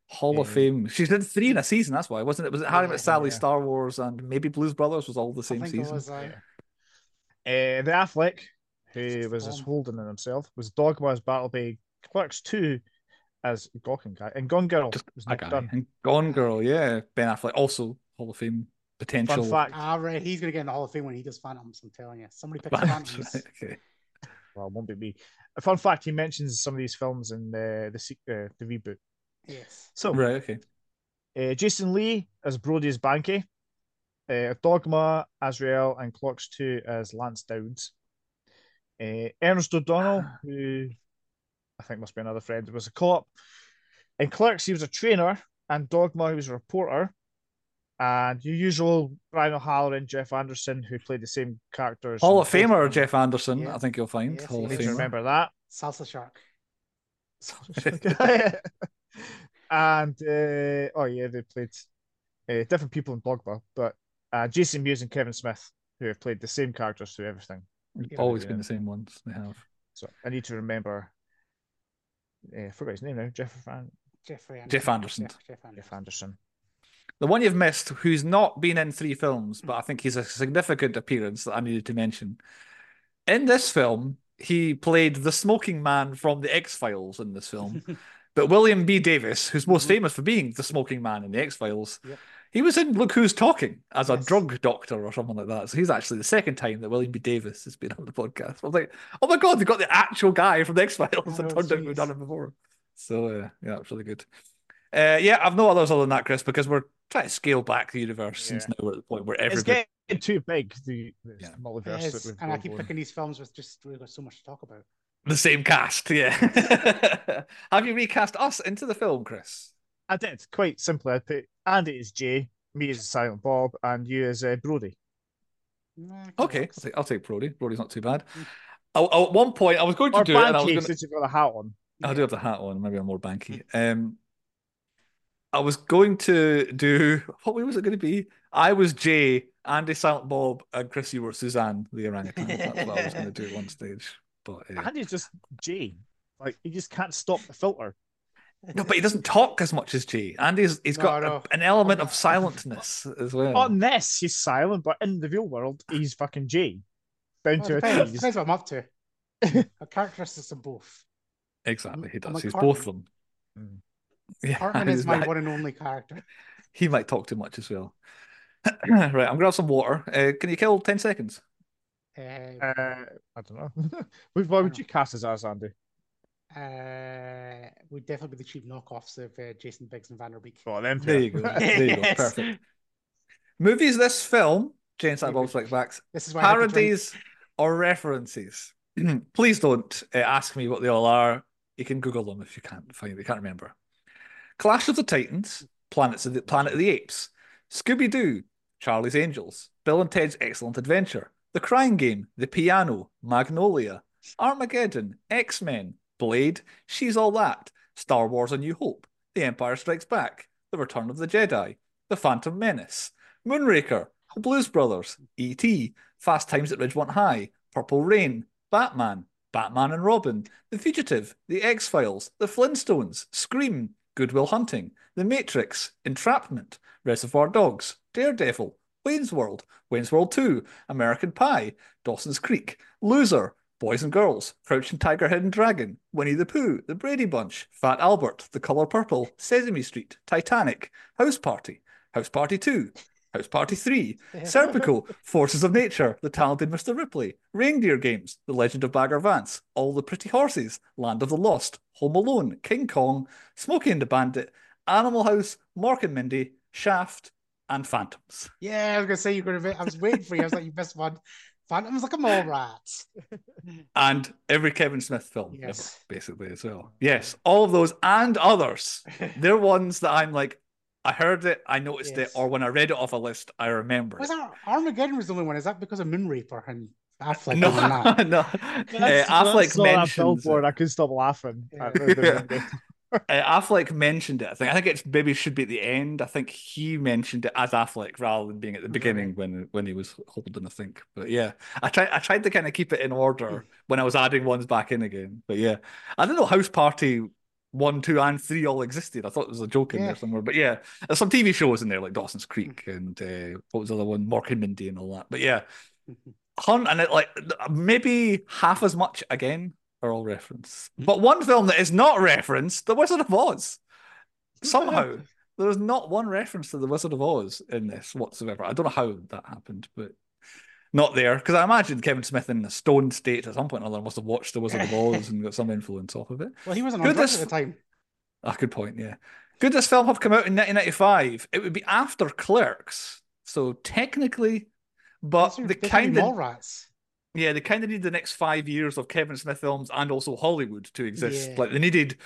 Hall of Fame. She did 3 in a season. That's why, wasn't it? Was it Harry Met Sally, Star Wars, and maybe Blues Brothers was all the same season? The Affleck, who was as Holden in himself, was Dogma as Battlebay, Clerks 2 as Gawking Guy, and Gone Girl was Nick Dunn. And Gone Girl, yeah. Ben Affleck, also Hall of Fame potential. Fun fact. Right. He's going to get in the Hall of Fame when he does Phantoms, I'm telling you. Somebody picked Phantoms. Right, okay. Well, it won't be me. A fun fact, he mentions some of these films in the reboot. Yes. So, right, okay. Jason Lee as Brody's Banky, Dogma, Azrael, and Clerks 2 as Lance Downs. Ernest O'Donnell, who I think must be another friend, was a cop. In Clerks, he was a trainer, and Dogma, he was a reporter. And your usual Brian O'Halloran, Jeff Anderson, who played the same characters. Hall of Famer Jeff Anderson, I think you'll find. Yes, Hall of Famer. Remember that. Salsa Shark. And they played different people in Dogma, but Jason Mewes and Kevin Smith, who have played the same characters through everything. Always been the same ones they have. So I need to remember. I forgot his name now. Jeff Anderson. The one you've missed, who's not been in 3 films, but I think he's a significant appearance that I needed to mention. In this film, he played the smoking man from the X-Files in this film. But William B. Davis, who's most famous for being the smoking man in the X-Files, he was in Look Who's Talking as a drug doctor or something like that. So he's actually the 2nd time that William B. Davis has been on the podcast. I was like, oh my God, they've got the actual guy from the X-Files. It turned out we've done it before. So yeah, it's really good. I've no others other than that, Chris, because we're trying to scale back the universe since now we're at the point where everybody... It's getting too big, the multiverse. It is. And I keep picking these films with just, we've got so much to talk about. The same cast, yeah. Have you recast us into the film, Chris? I did, quite simply. I put Andy as Jay, me as Silent Bob, and you as Brody. Okay, I'll take Brody. Brody's not too bad. At one point, I was going to do it. And I was since you've got a hat on. I do have the hat on. Maybe I'm more banky. I was going to do... What way was it going to be? I was Jay, Andy Silent Bob, and Chris, you were Suzanne, the orangutan. That's what I was going to do at one stage. Andy's just Jay. Like, he just can't stop the filter. No, but he doesn't talk as much as Jay. Andy's an element of silentness as well. On this, he's silent, but in the real world, he's fucking Jay. Depends what I'm up to. A characteristics of both. Exactly, he does. He's both of them. Cartman is my one and only character. He might talk too much as well. Right, I'm going to have some water. Can you kill 10 seconds? I don't know. Why would you cast as us, Andy? We'd definitely be the cheap knockoffs of Jason Biggs and Vanderbeek. Oh, them there you go. There you go. Perfect. Movies, this film, Jay and Silent Bob Strike Back, parodies or references. Please don't ask me what they all are. You can Google them if you can't find them. You can't remember. Clash of the Titans, Planet of the Apes, Scooby-Doo, Charlie's Angels, Bill and Ted's Excellent Adventure, The Crying Game, The Piano, Magnolia, Armageddon, X-Men, Blade, She's All That, Star Wars A New Hope, The Empire Strikes Back, The Return of the Jedi, The Phantom Menace, Moonraker, The Blues Brothers, E.T., Fast Times at Ridgemont High, Purple Rain, Batman, Batman and Robin, The Fugitive, The X-Files, The Flintstones, Scream, Good Will Hunting, The Matrix, Entrapment, Reservoir Dogs, Daredevil, Wayne's World, Wayne's World 2, American Pie, Dawson's Creek, Loser, Boys and Girls, Crouching Tiger, Hidden Dragon, Winnie the Pooh, The Brady Bunch, Fat Albert, The Colour Purple, Sesame Street, Titanic, House Party 2, House Party 3, Serpico, Forces of Nature, The Talented Mr. Ripley, Reindeer Games, The Legend of Bagger Vance, All the Pretty Horses, Land of the Lost, Home Alone, King Kong, Smokey and the Bandit, Animal House, Mork and Mindy, Shaft, and Phantoms. Yeah, I was going to say you could have. I was waiting for you. I was like, you missed one. Phantoms like a Mallrats. And every Kevin Smith film, ever, basically as well. Yes, all of those and others. They're ones that I'm like, I heard it, I noticed it, or when I read it off a list, I remember. Armageddon was the only one. Is that because of Moonraker and Affleck no, or not. No. Affleck mentioned it. I couldn't stop laughing. Affleck mentioned it. I think it maybe should be at the end. I think he mentioned it as Affleck rather than being at the beginning when he was holding. I think, but yeah, I tried to kind of keep it in order when I was adding ones back in again. But yeah, I don't know. House Party 1, 2, and 3 all existed. I thought there was a joke in there somewhere, but yeah, there's some TV shows in there like Dawson's Creek and what was the other one, Mork and Mindy and all that. But yeah, Hunt and it, like maybe half as much again are all referenced. But one film that is not referenced, The Wizard of Oz. Somehow there is not one reference to The Wizard of Oz in this whatsoever. I don't know how that happened, but not there, because I imagine Kevin Smith in a stoned state at some point or another must have watched The Wizard of Oz and got some influence off of it. Well, he wasn't on drugs at the time. Ah, good point, yeah. Could this film have come out in 1995? It would be after Clerks, so technically, but the kind of Mallrats. Yeah, they kind of need the next 5 years of Kevin Smith films and also Hollywood to exist. Yeah. Like they needed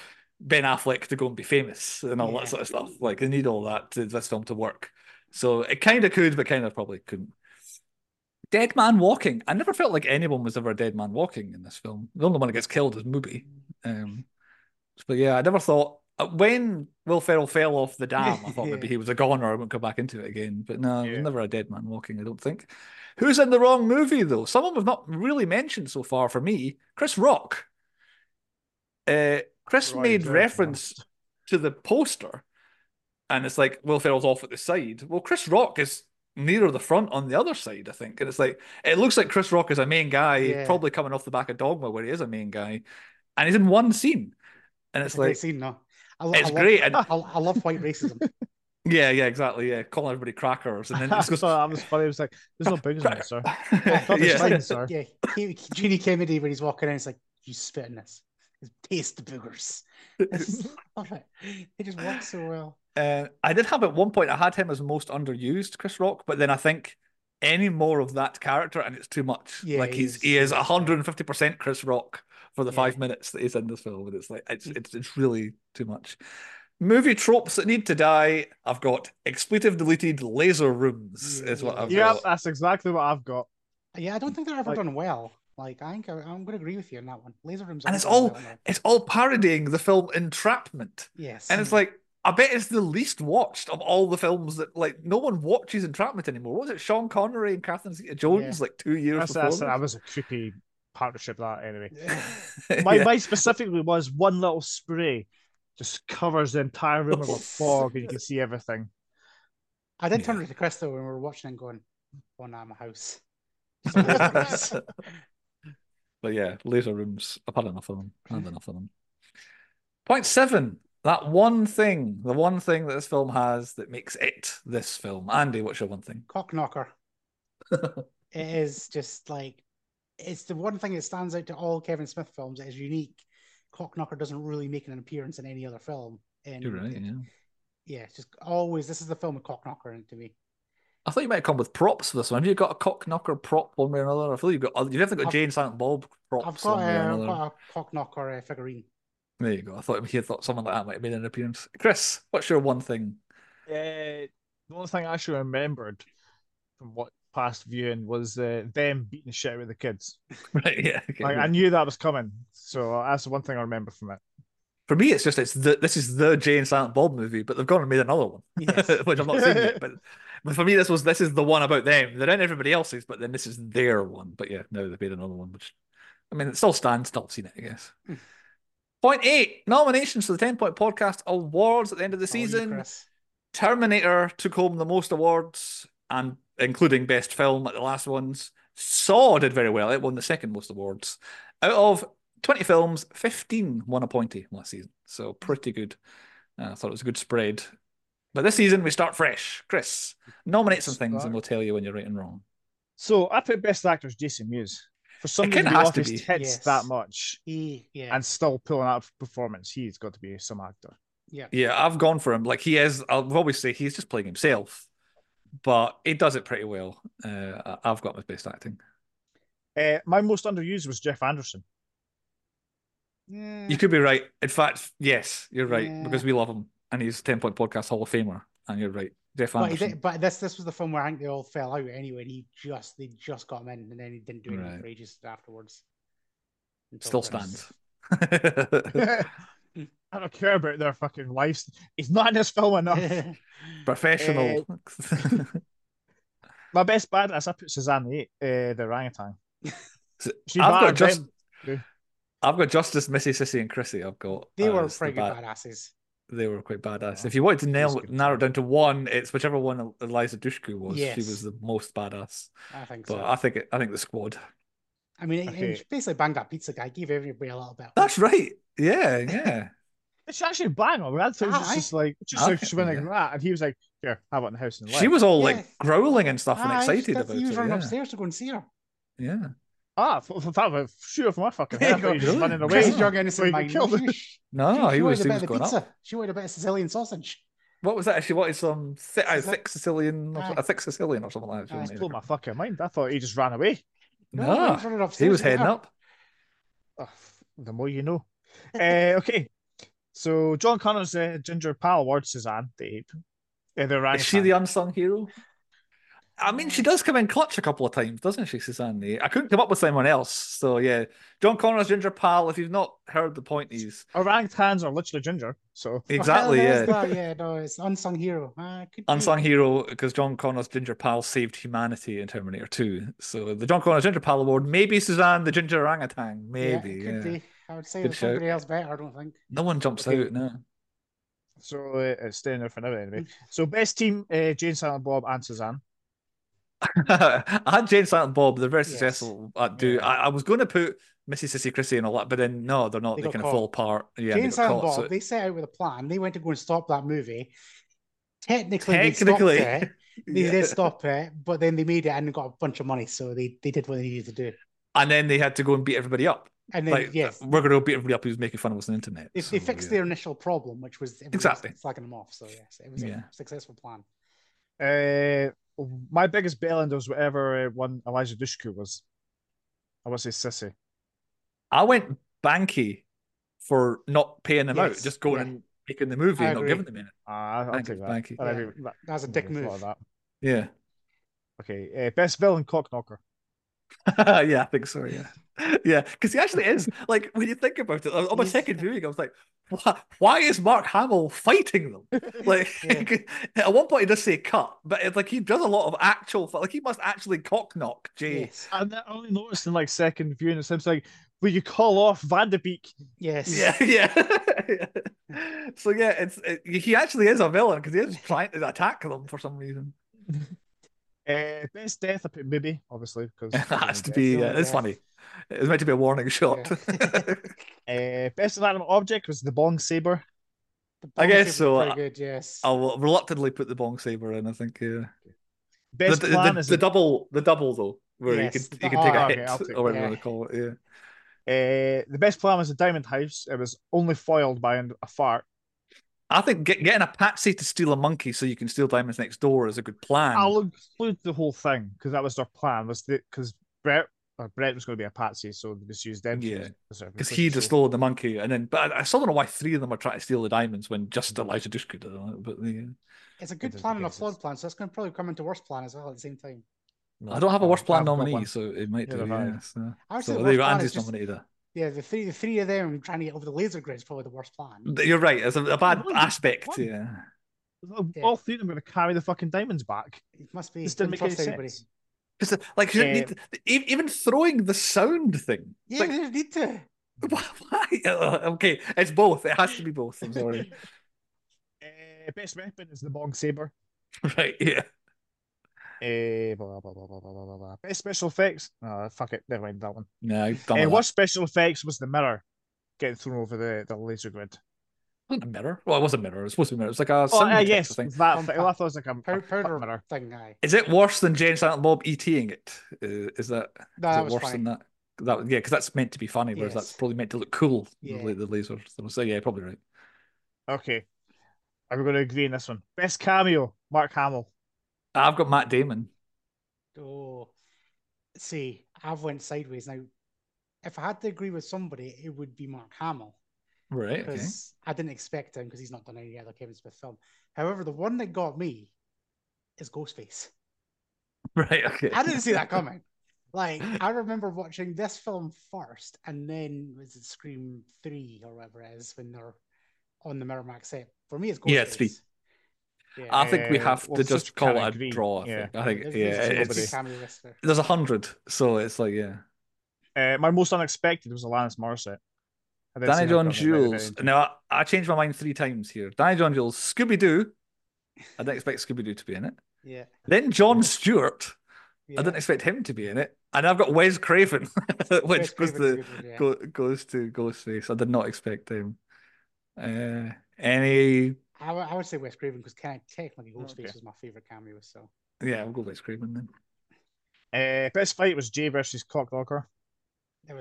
Ben Affleck to go and be famous and all that sort of stuff. Like they need all that to this film to work. So it kind of could, but kind of probably couldn't. Dead Man Walking. I never felt like anyone was ever a dead man walking in this film. The only one that gets killed is Mooby. But yeah, I never thought... When Will Ferrell fell off the dam, I thought maybe he was a goner. I wouldn't go back into it again. But no, there's never a dead man walking, I don't think. Who's in the wrong movie, though? Someone we've not really mentioned so far for me, Chris Rock. Chris made reference to the poster, and it's like Will Ferrell's off at the side. Well, Chris Rock is... nearer the front on the other side, I think. And it's like, it looks like Chris Rock is a main guy, probably coming off the back of Dogma, where he is a main guy. And he's in one scene. And it's like, scene, no. I love, great. I love white racism. Yeah, exactly. Yeah, calling everybody crackers. And then just goes, that was funny. It was like, there's no boogers in it, sir. Fine, sir. Yeah, Gene Kennedy, when he's walking in, it's like, you spit in this. Taste the boogers. All right. He just works so well. I did have at one point, I had him as most underused, Chris Rock, but then I think any more of that character and it's too much. Yeah, like he is 150% Chris Rock for the 5 minutes that he's in this film, and it's like it's really too much. Movie tropes that need to die. I've got expletive deleted laser rooms is what I've got. Yeah, that's exactly what I've got. Yeah, I don't think they're ever done well. Like I think I'm going to agree with you on that one. Laser rooms, and it's all parodying the film Entrapment. Yes, and it's like. I bet it's the least watched of all the films that, like, no one watches Entrapment anymore. What was it, Sean Connery and Catherine Zeta-Jones, like 2 years before? That was a creepy partnership, that, anyway. Mine specifically was one little spray just covers the entire room with fog and you can see everything. I did turn to Chris, though, when we were watching and going, oh, no, I'm a house. But yeah, laser rooms. I've had enough of them. Point 7. That one thing, the one thing that this film has that makes it this film. Andy, what's your one thing? Cockknocker. It is just like, it's the one thing that stands out to all Kevin Smith films. It is unique. Cockknocker doesn't really make an appearance in any other film. And you're right, yeah, it's just always, this is the film with Cockknocker in it to me. I thought you might have come with props for this one. Have you got a Cockknocker prop one way or another? I feel you've definitely got Jay and Silent Bob props. I've got a Cockknocker figurine. There you go. I thought someone like that might have made an appearance. Chris, what's your one thing? The only thing I actually remembered from what past viewing was them beating the shit out of the kids. Right, yeah. Okay. Like, I knew that was coming, so that's the one thing I remember from it. For me, it's just this is the Jay and Silent Bob movie, but they've gone and made another one, which I've not seen yet. But for me, this is the one about them. They're in everybody else's, but then this is their one. But yeah, now they've made another one, which I mean, it still stands. Still seen it, I guess. Point 8, nominations for the 10-Point Podcast Awards at the end of the season. Terminator took home the most awards, and including Best Film at the last ones. Saw did very well. It won the second most awards. Out of 20 films, 15 won a pointy last season. So pretty good. I thought it was a good spread. But this season, we start fresh. Chris, nominate some things and we'll tell you when you're right and wrong. So I put Best Actors Jason Mewes. For someone who off his tits that much and still pulling out a performance, he's got to be some actor. Yeah, I've gone for him. Like he is, I'll always say he's just playing himself, but he does it pretty well. I've got my best acting. My most underused was Jeff Anderson. Yeah. You could be right. In fact, yes, you're right because we love him and he's 10-Point Podcast Hall of Famer. And you're right. Jeff Anderson. But this was the film where I think they all fell out anyway, and they just got him in, and then he didn't do anything for ages afterwards. Still stands. I don't care about their fucking lives. He's not in this film enough. Professional. My best badass, I put Suzanne the orangutan. I've got as Missy, Sissy, and Chrissy. I've got. They were pretty badasses. They were quite badass. Yeah. If you wanted to narrow it down to one, it's whichever one Eliza Dushku was. Yes. She was the most badass. I think so. But I think the squad. I mean, he basically banged that pizza guy, gave everybody a little bit. That's right. Yeah, yeah. It's actually bang on. That's just like she went like that, and he was like, "Here, have it in the house." And she was all like growling and stuff and excited about it. He was running upstairs to go and see her. Yeah. That shoot off my fucking head. He was going pizza. Up. She wanted a bit of Sicilian sausage. What was that? She wanted some thick Sicilian or something like that. It blew my fucking mind. I thought he just ran away. No, he was heading up. Oh, the more you know. Okay, so John Connor's ginger pal ward Suzanne, the ape. Is she the unsung hero? I mean, she does come in clutch a couple of times, doesn't she, Suzanne? I couldn't come up with anyone else, so yeah. John Connor's ginger pal, if you've not heard the point, orangutans are literally ginger, so... Exactly, yeah. It's unsung hero. Unsung hero, because John Connor's ginger pal saved humanity in Terminator 2, so the John Connor's ginger pal award, maybe Suzanne the ginger orangutan, maybe. Yeah, could be. I would say there's somebody else better, I don't think. No one jumps out, no. So it's staying there for now, anyway. So best team, Jay and Silent Bob and Suzanne. I had Jay and Silent Bob, they're very successful at do. Yeah. I was going to put Missy, Sissy, Chrissy and all that, but then no, they're not. They kind of fall apart. Yeah, Jay and Silent Bob, they set out with a plan. They went to go and stop that movie. Technically, they stopped it. They did stop it, but then they made it and got a bunch of money, so they did what they needed to do. And then they had to go and beat everybody up. And then, we're going to beat everybody up who's making fun of us on the internet. They fixed their initial problem, which was slagging them off. So yes, it was a successful plan. My biggest bellend was whatever one Eliza Dushku was. I want to say Sissy. I went Banky for not paying them out, just going and making the movie and not giving them anything. I think Banky. That's a dick move. That. Yeah. Okay. Best villain, Cockknocker. Yeah, I think so. Yeah. Yeah, because he actually is. Like, when you think about it, on my second viewing, I was like, why is Mark Hamill fighting them? Like, at one point he does say cut, but it's like he does a lot of actual, like, he must actually cockknock Jay. Yes. And I only noticed in, like, second viewing, it seems like, will you call off Vanderbeek? Yes. Yeah. So, yeah, he actually is a villain because he is trying to attack them for some reason. Best death, I put Mooby, obviously, because it has to be. It's funny. It was meant to be a warning shot. Yeah. Best inanimate object was the bong saber. I guess so. Good, yes. I'll reluctantly put the bong saber in. I think. Yeah. Best plan is the double though, where you can take a hit or whatever they call it. Yeah. The best plan was the diamond house. It was only foiled by a fart. I think getting a patsy to steal a monkey so you can steal diamonds next door is a good plan. I'll include the whole thing because that was their plan. Because Brett was going to be a patsy, so they just used them. Yeah, because he just stole the monkey, and then. But I still don't know why three of them are trying to steal the diamonds when just Elijah Dushku could have done it. But it's a good plan and a flawed plan, so it's going to probably come into worst plan as well at the same time. No, I don't have a worst plan nominee, so it might do. Yeah, so they've got Andy's nominated there. Yeah, the three of them trying to get over the laser grid is probably the worst plan. You're right. It's a bad aspect. One. Yeah, all three of them are going to carry the fucking diamonds back. It must be. This doesn't make any sense. Because like you don't need even throwing the sound thing. Yeah, like, you don't need to. Why? Okay, it's both. It has to be both. I'm sorry. Best weapon is the bong saber. Right. Yeah. Best special effects. Oh, fuck it. Never mind that one. No, worst special effects was the mirror getting thrown over the laser grid. Wasn't a mirror? Well, it was a mirror. It was supposed to be a mirror. It was like a thing. That thing. I thought it was like a powder mirror thing. Is it worse than Jay and Silent Bob ETing it? Is that worse than that? Yeah, because that's meant to be funny, whereas that's probably meant to look cool. Yeah. The laser. So yeah, probably right. Okay, are we going to agree on this one? Best cameo, Mark Hamill. I've got Matt Damon. Oh, see, I've went sideways now. If I had to agree with somebody, it would be Mark Hamill, right? Because I didn't expect him because he's not done any other Kevin Smith film. However, the one that got me is Ghostface. Right, okay. I didn't see that coming. Like, I remember watching this film first, and then was it Scream 3 or whatever it is when they're on the Miramax set. For me, it's Ghostface. Yeah, 3. Yeah. I think we have to just call it a draw. I think there's 100, so it's like, yeah. My most unexpected was Alanis Morissette. Danny John-Jules. Now, I changed my mind 3 times here. Danny John-Jules, Scooby-Doo. I didn't expect Scooby-Doo to be in it. Yeah. Then John Stewart. Yeah. I didn't expect him to be in it. And I've got Wes Craven, which goes to Ghostface. I did not expect him. I would say Wes Craven, because technically Ghostface was my favourite cameo. So. Yeah, we'll go Wes Craven then. Best fight was Jay versus Cockknocker.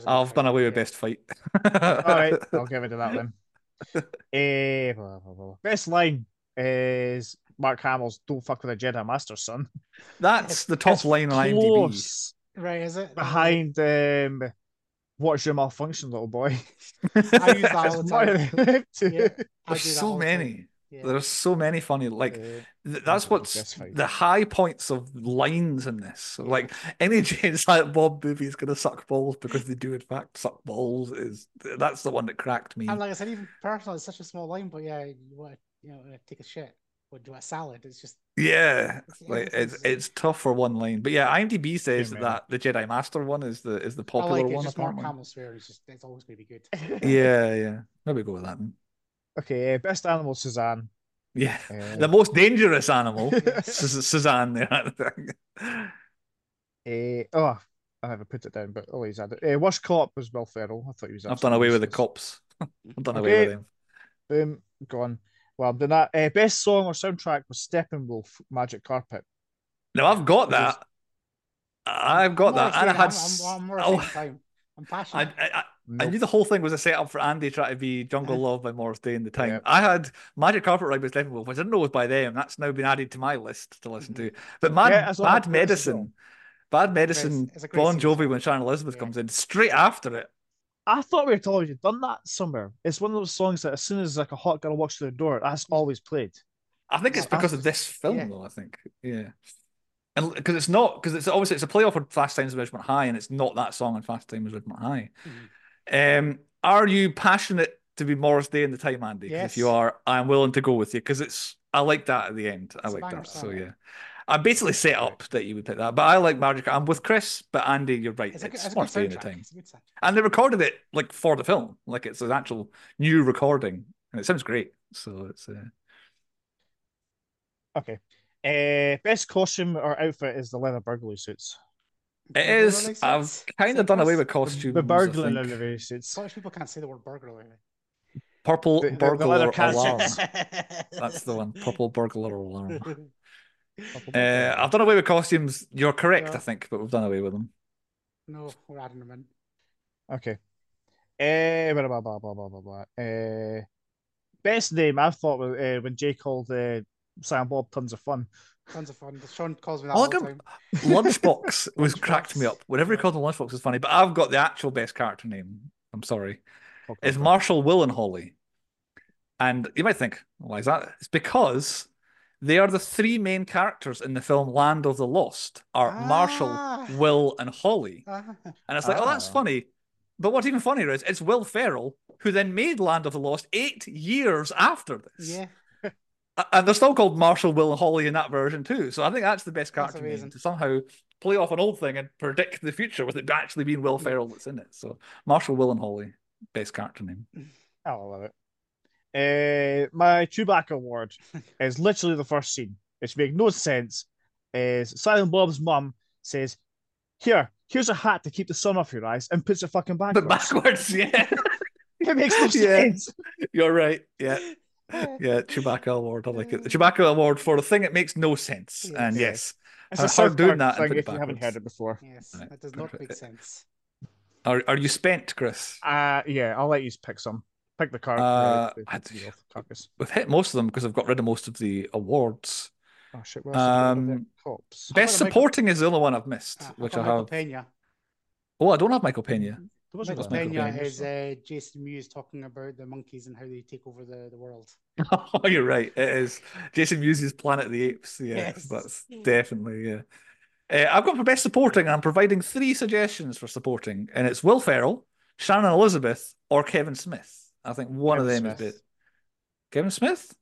I've done away with best fight. Alright, I'll give it to that then. Best line is Mark Hamill's "Don't fuck with a Jedi Master, son." That's the top line on IMDb. Right, is it? Behind "What's your malfunction, little boy?" I use that all the time. There's so many. Yeah. There's so many funny, like, that's what's the high points of lines in this. Like, any Jay and Silent Bob movie is going to suck balls, because they do in fact suck balls. That's the one that cracked me. And like I said, even personally, it's such a small line, but yeah, you want to, you know, take a shit or do a salad. It's just, yeah, it's tough for one line. But yeah, IMDb says that the Jedi Master one is the popular one. Just Mark Hamill swear, it's always going to be good. Yeah. Maybe go with that then. Okay, best animal, Suzanne. Yeah, the most dangerous animal, Suzanne. I haven't put it down, but always had it. Worst cop was Will Ferrell. I thought he was. I've done away with the cops. I've done away with them. Boom, gone. Well, I'm doing that. Best song or soundtrack was Steppenwolf, "Magic Carpet." No, I've got that. I'm passionate. I knew the whole thing was a setup for Andy trying to be Jungle Love by Morris Day in the time. Yeah. I had Magic Carpet Ride by Steppenwolf, which I didn't know was by them. That's now been added to my list to listen to. But Bad Medicine, Bon Jovi when Shannon Elizabeth comes in, straight after it. I thought we had already done that somewhere. It's one of those songs that as soon as like a hot girl walks through the door, that's always played. I think it's because of this film, though, I think. Yeah. And because it's not, because it's obviously it's a playoff for Fast Times at Ridgemont High, and it's not that song in Fast Times at Ridgemont High. Are you passionate to be Morris Day in the time, Andy? Yes. If you are, I'm willing to go with you, because I like that at the end. I like that. So yeah, I basically set up that you would pick that, but I like Magic. I'm with Chris, but Andy, you're right. It's Morris Day in the time, and they recorded it like for the film, like it's an actual new recording, and it sounds great. So it's okay. Best costume or outfit is the leather burglary suits. It is. I've kind of done away with costumes. The burglary suits. Scottish people can't say the word burglary. Purple burglar alarm. That's the one. Purple burglar alarm. I've done away with costumes. You're correct, I think, but we've done away with them. No, we're adding them in. Okay. Best name, I thought, when Jay called Sam Bob, Tons of Fun. Tons of Fun. Sean calls me that all the time. Lunchbox cracked me up. Whatever he called him, Lunchbox was funny. But I've got the actual best character name. I'm sorry. Okay. It's Marshall, Will, and Holly. And you might think, why is that? It's because they are the 3 main characters in the film Land of the Lost are Marshall, Will, and Holly. And it's like, oh, that's funny. But what's even funnier is it's Will Ferrell, who then made Land of the Lost 8 years after this. Yeah. And they're still called Marshall, Will, and Holly in that version too. So I think that's the best character name, to somehow play off an old thing and predict the future with it actually being Will Ferrell that's in it. So Marshall, Will, and Holly, best character name. I love it. My Chewbacca award is literally the first scene, which makes no sense. Is Silent Bob's mum says, "Here's a hat to keep the sun off your eyes," and puts it fucking backwards. Yeah. It makes no sense. You're right. Yeah. Yeah, Chewbacca award. I like it. The Chewbacca award for the thing that makes no sense. Yes. And yes, it's a doing that thing if you haven't heard it before. Yes, right. That does not make sense. Are you spent, Chris? Yeah, I'll let you pick some. Pick the card. We've hit most of them because I've got rid of most of the awards. Oh shit! Best supporting is the only one I've missed, which I have. Michael Pena. Oh, I don't have Michael Pena. There was Pena has Jason Mewes talking about the monkeys and how they take over the world. Oh, you're right. It is Jason Mewes' Planet of the Apes. Yeah, yes. That's definitely, yeah. I've got for Best Supporting, and I'm providing three suggestions for supporting, and it's Will Ferrell, Shannon Elizabeth, or Kevin Smith. I think one of them is it. Kevin Smith?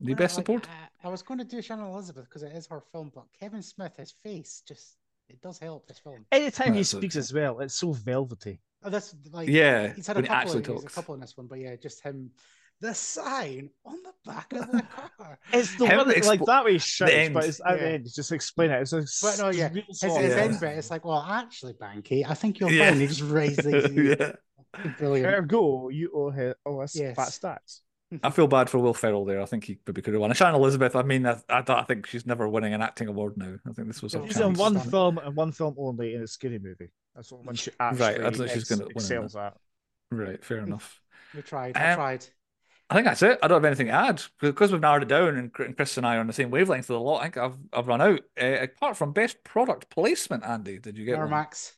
The best support? I was going to do Shannon Elizabeth because it is her film, but Kevin Smith, his face just... It does help this film. Anytime he speaks as well, it's so velvety. Oh, that's like he's had a couple of these, a couple in this one, but yeah, just him. The sign on the back of the car. It's the one that, like that way he shouts, but it's at the end. Just explain it. It's like, but no, yeah, his end bit. It's like, well, actually, Banky, I think you're fine. He just raises. Brilliant. There go. You owe her. Oh, that's fat stats. I feel bad for Will Ferrell there. I think he probably could have won. And Shannon Elizabeth, I mean, I think she's never winning an acting award now. I think this was she's in one film and one film only in a Scary Movie. That's what one she actually excels at. Right, fair enough. We tried. I think that's it. I don't have anything to add because we've narrowed it down, and Chris and I are on the same wavelength of the lot. I think I've run out. Apart from best product placement, Andy, did you get Miramax?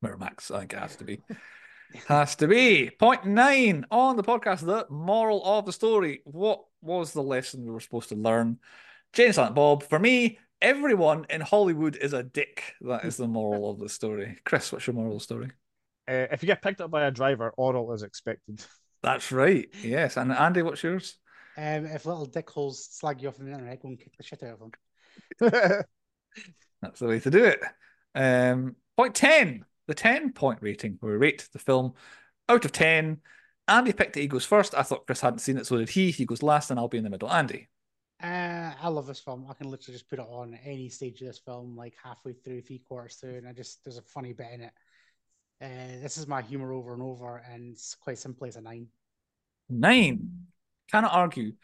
One? Miramax, I think it has to be. Has to be. Point 9 on the podcast, the moral of the story. What was the lesson we were supposed to learn? Jay and Silent Bob, for me, everyone in Hollywood is a dick. That is the moral of the story. Chris, what's your moral of the story? If you get picked up by a driver, oral is expected. That's right, yes. And Andy, what's yours? If little dickholes slag you off on the internet, go and kick the shit out of them. That's the way to do it. Point 10. The 10-point rating, where we rate the film out of 10. Andy picked it. He goes first. I thought Chris hadn't seen it, so did he. He goes last, and I'll be in the middle. Andy? I love this film. I can literally just put it on any stage of this film, like halfway through, three-quarters through, and there's a funny bit in it. This is my humour over and over, and it's quite simply it's a 9. 9? Cannot argue.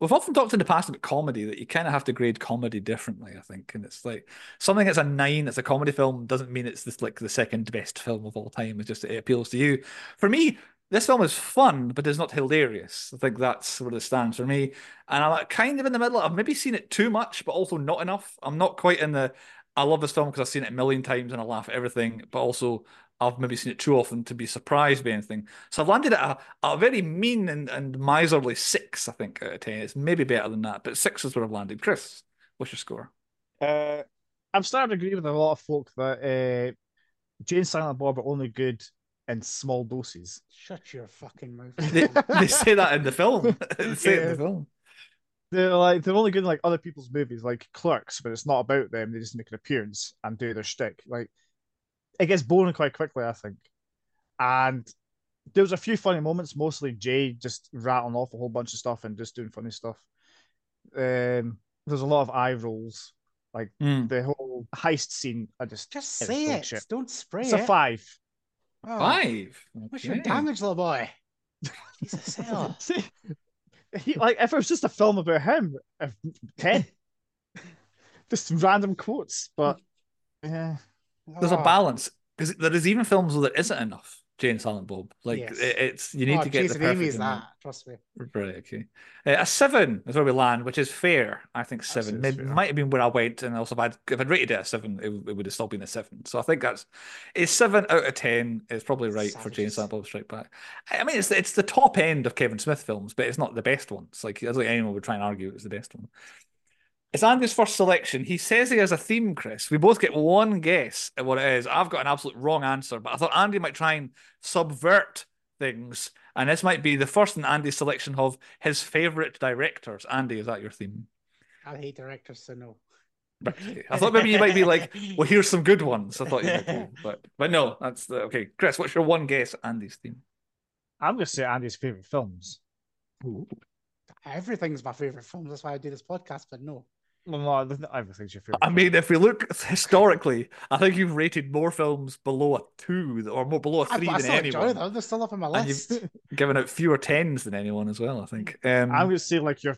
We've often talked in the past about comedy, that you kind of have to grade comedy differently, I think. And it's like something that's a 9, it's a comedy film, doesn't mean it's this, like the second best film of all time. It's just it appeals to you. For me, this film is fun, but it's not hilarious. I think that's where it stands for me. And I'm kind of in the middle. I've maybe seen it too much, but also not enough. I'm not quite in the, I love this film because I've seen it a million times and I laugh at everything, but also I've maybe seen it too often to be surprised by anything. So I've landed at a very mean and miserly 6, I think, out of 10. It's maybe better than that, but 6 is where I've landed. Chris, what's your score? I'm starting to agree with a lot of folk that Jay and Silent Bob are only good in small doses. Shut your fucking mouth. They say that in the film. They say it in the film. They're only good in like other people's movies, like Clerks, but it's not about them. They just make an appearance and do their shtick. It gets boring quite quickly, I think. And there was a few funny moments, mostly Jay just rattling off a whole bunch of stuff and just doing funny stuff. There's a lot of eye rolls. Like the whole heist scene, I just say it. Shit. Don't spray it. It's a 5. Oh. 5? Okay. What's your damage, little boy? Jesus hell. If it was just a film about him, 10. Just random quotes, but yeah. There's a balance, because there is even films where there isn't enough Jay and Silent Bob. It's you need to get Jason the perfect. That, trust me. Right, okay. A 7 is where we land, which is fair. I think 7 might have been where I went, and also if I'd rated it a 7, it would have still been a 7. So I think that's a 7 out of 10 is probably right for Jay and Silent Bob Strike Back. I mean, it's the top end of Kevin Smith films, but it's not the best one. It's like I don't think anyone would try and argue it's the best one. It's Andy's first selection. He says he has a theme, Chris. We both get one guess at what it is. I've got an absolute wrong answer, but I thought Andy might try and subvert things, and this might be the first in Andy's selection of his favourite directors. Andy, is that your theme? I hate directors, so no. But, I thought maybe you might be like, well, here's some good ones. I thought you might be, but no, that's okay. Chris, what's your one guess at Andy's theme? I'm going to say Andy's favourite films. Ooh. Everything's my favourite films. That's why I do this podcast, but no. Well, no, everything's your favorite. I mean, if we look historically, I think you've rated more films below a 2 or more below a 3 than anyone. They're still up on my list. And you've given out fewer 10s than anyone as well, I think. I'm going to say like your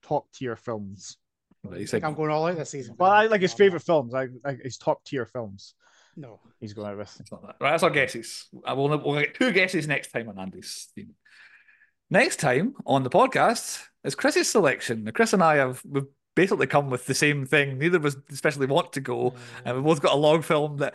top tier films. Right, I'm going all out this season. Well, I like his favorite films. Like his top tier films. No, he's going out with. It's not that. Right, that's our guesses. We'll get 2 guesses next time on Andy's theme. Next time on the podcast is Chris's selection. Now, Chris and I we've basically come with the same thing. Neither of us especially want to go, and we both got a long film that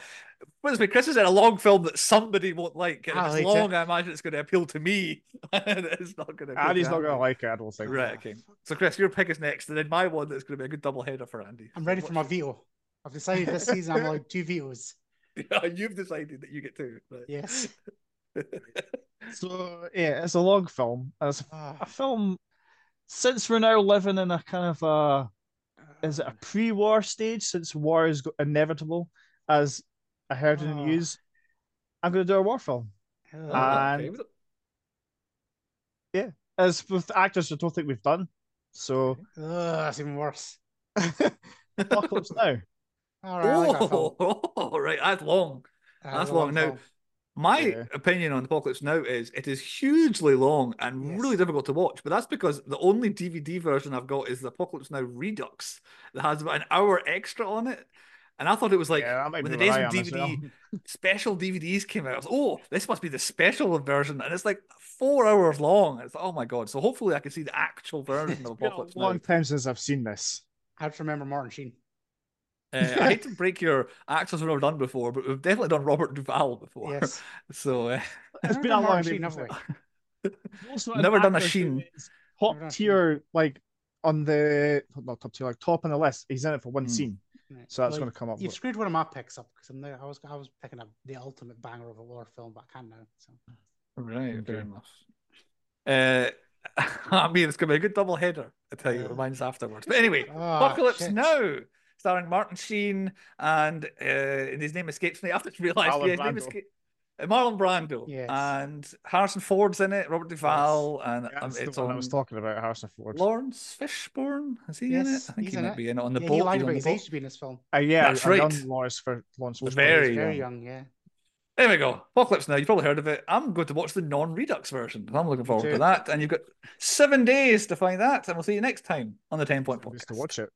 What's been Chris is in a long film that somebody won't like. And if it's long, I imagine it's going to appeal to me. And it's not going to. Andy's not going to like it. I don't think. Right. Okay. So Chris, your pick is next, and then my one that's going to be a good double header for Andy. I'm ready for my veto. I've decided this season I'm allowed 2 vetoes. Yeah, you've decided that you get 2. Right? Yes. So yeah, it's a long film. It's a film. Since we're now living in a kind of is it a pre-war stage? Since war is inevitable, as I heard in the news, I'm going to do a war film. And yeah, as with actors I don't think we've done. So that's even worse. Apocalypse Now. All right, that's long. That's long. Now, my opinion on Apocalypse Now is it is hugely long and really difficult to watch, but that's because the only DVD version I've got is the Apocalypse Now Redux that has about an hour extra on it. And I thought it was like when the days of DVD special DVDs came out, I was this must be the special version, and it's like 4 hours long. It's like, oh my god! So hopefully I can see the actual version of Apocalypse Now. Long time since I've seen this. I have to remember Martin Sheen. I hate to break your access we've never done before, but we've definitely done Robert Duvall before. Yes. So it's been a long time. Never done a Sheen. Top tier, like on the not top tier, like top on the list. He's in it for one scene, so that's going to come up. You've screwed one of my picks up because I was picking up the ultimate banger of a war film, but I can't now. So. Right, fair enough. I mean, it's going to be a good double header. I tell you, mine's afterwards. But anyway, Apocalypse Now. Starring Martin Sheen and his name escapes me. I've just realised his name escapes Marlon Brando. Yes. And Harrison Ford's in it, Robert Duvall. Yes. And it's on. I was talking about Harrison Ford. Lawrence Fishburne, is he in it? I think he might be in it on the boat. He lied about his age to be in this film. That's right. Very young, yeah. There we go. Apocalypse Now. You've probably heard of it. I'm going to watch the non-Redux version. I'm looking forward to that. And you've got 7 days to find that. And we'll see you next time on the 10 Point Podcast. To watch it.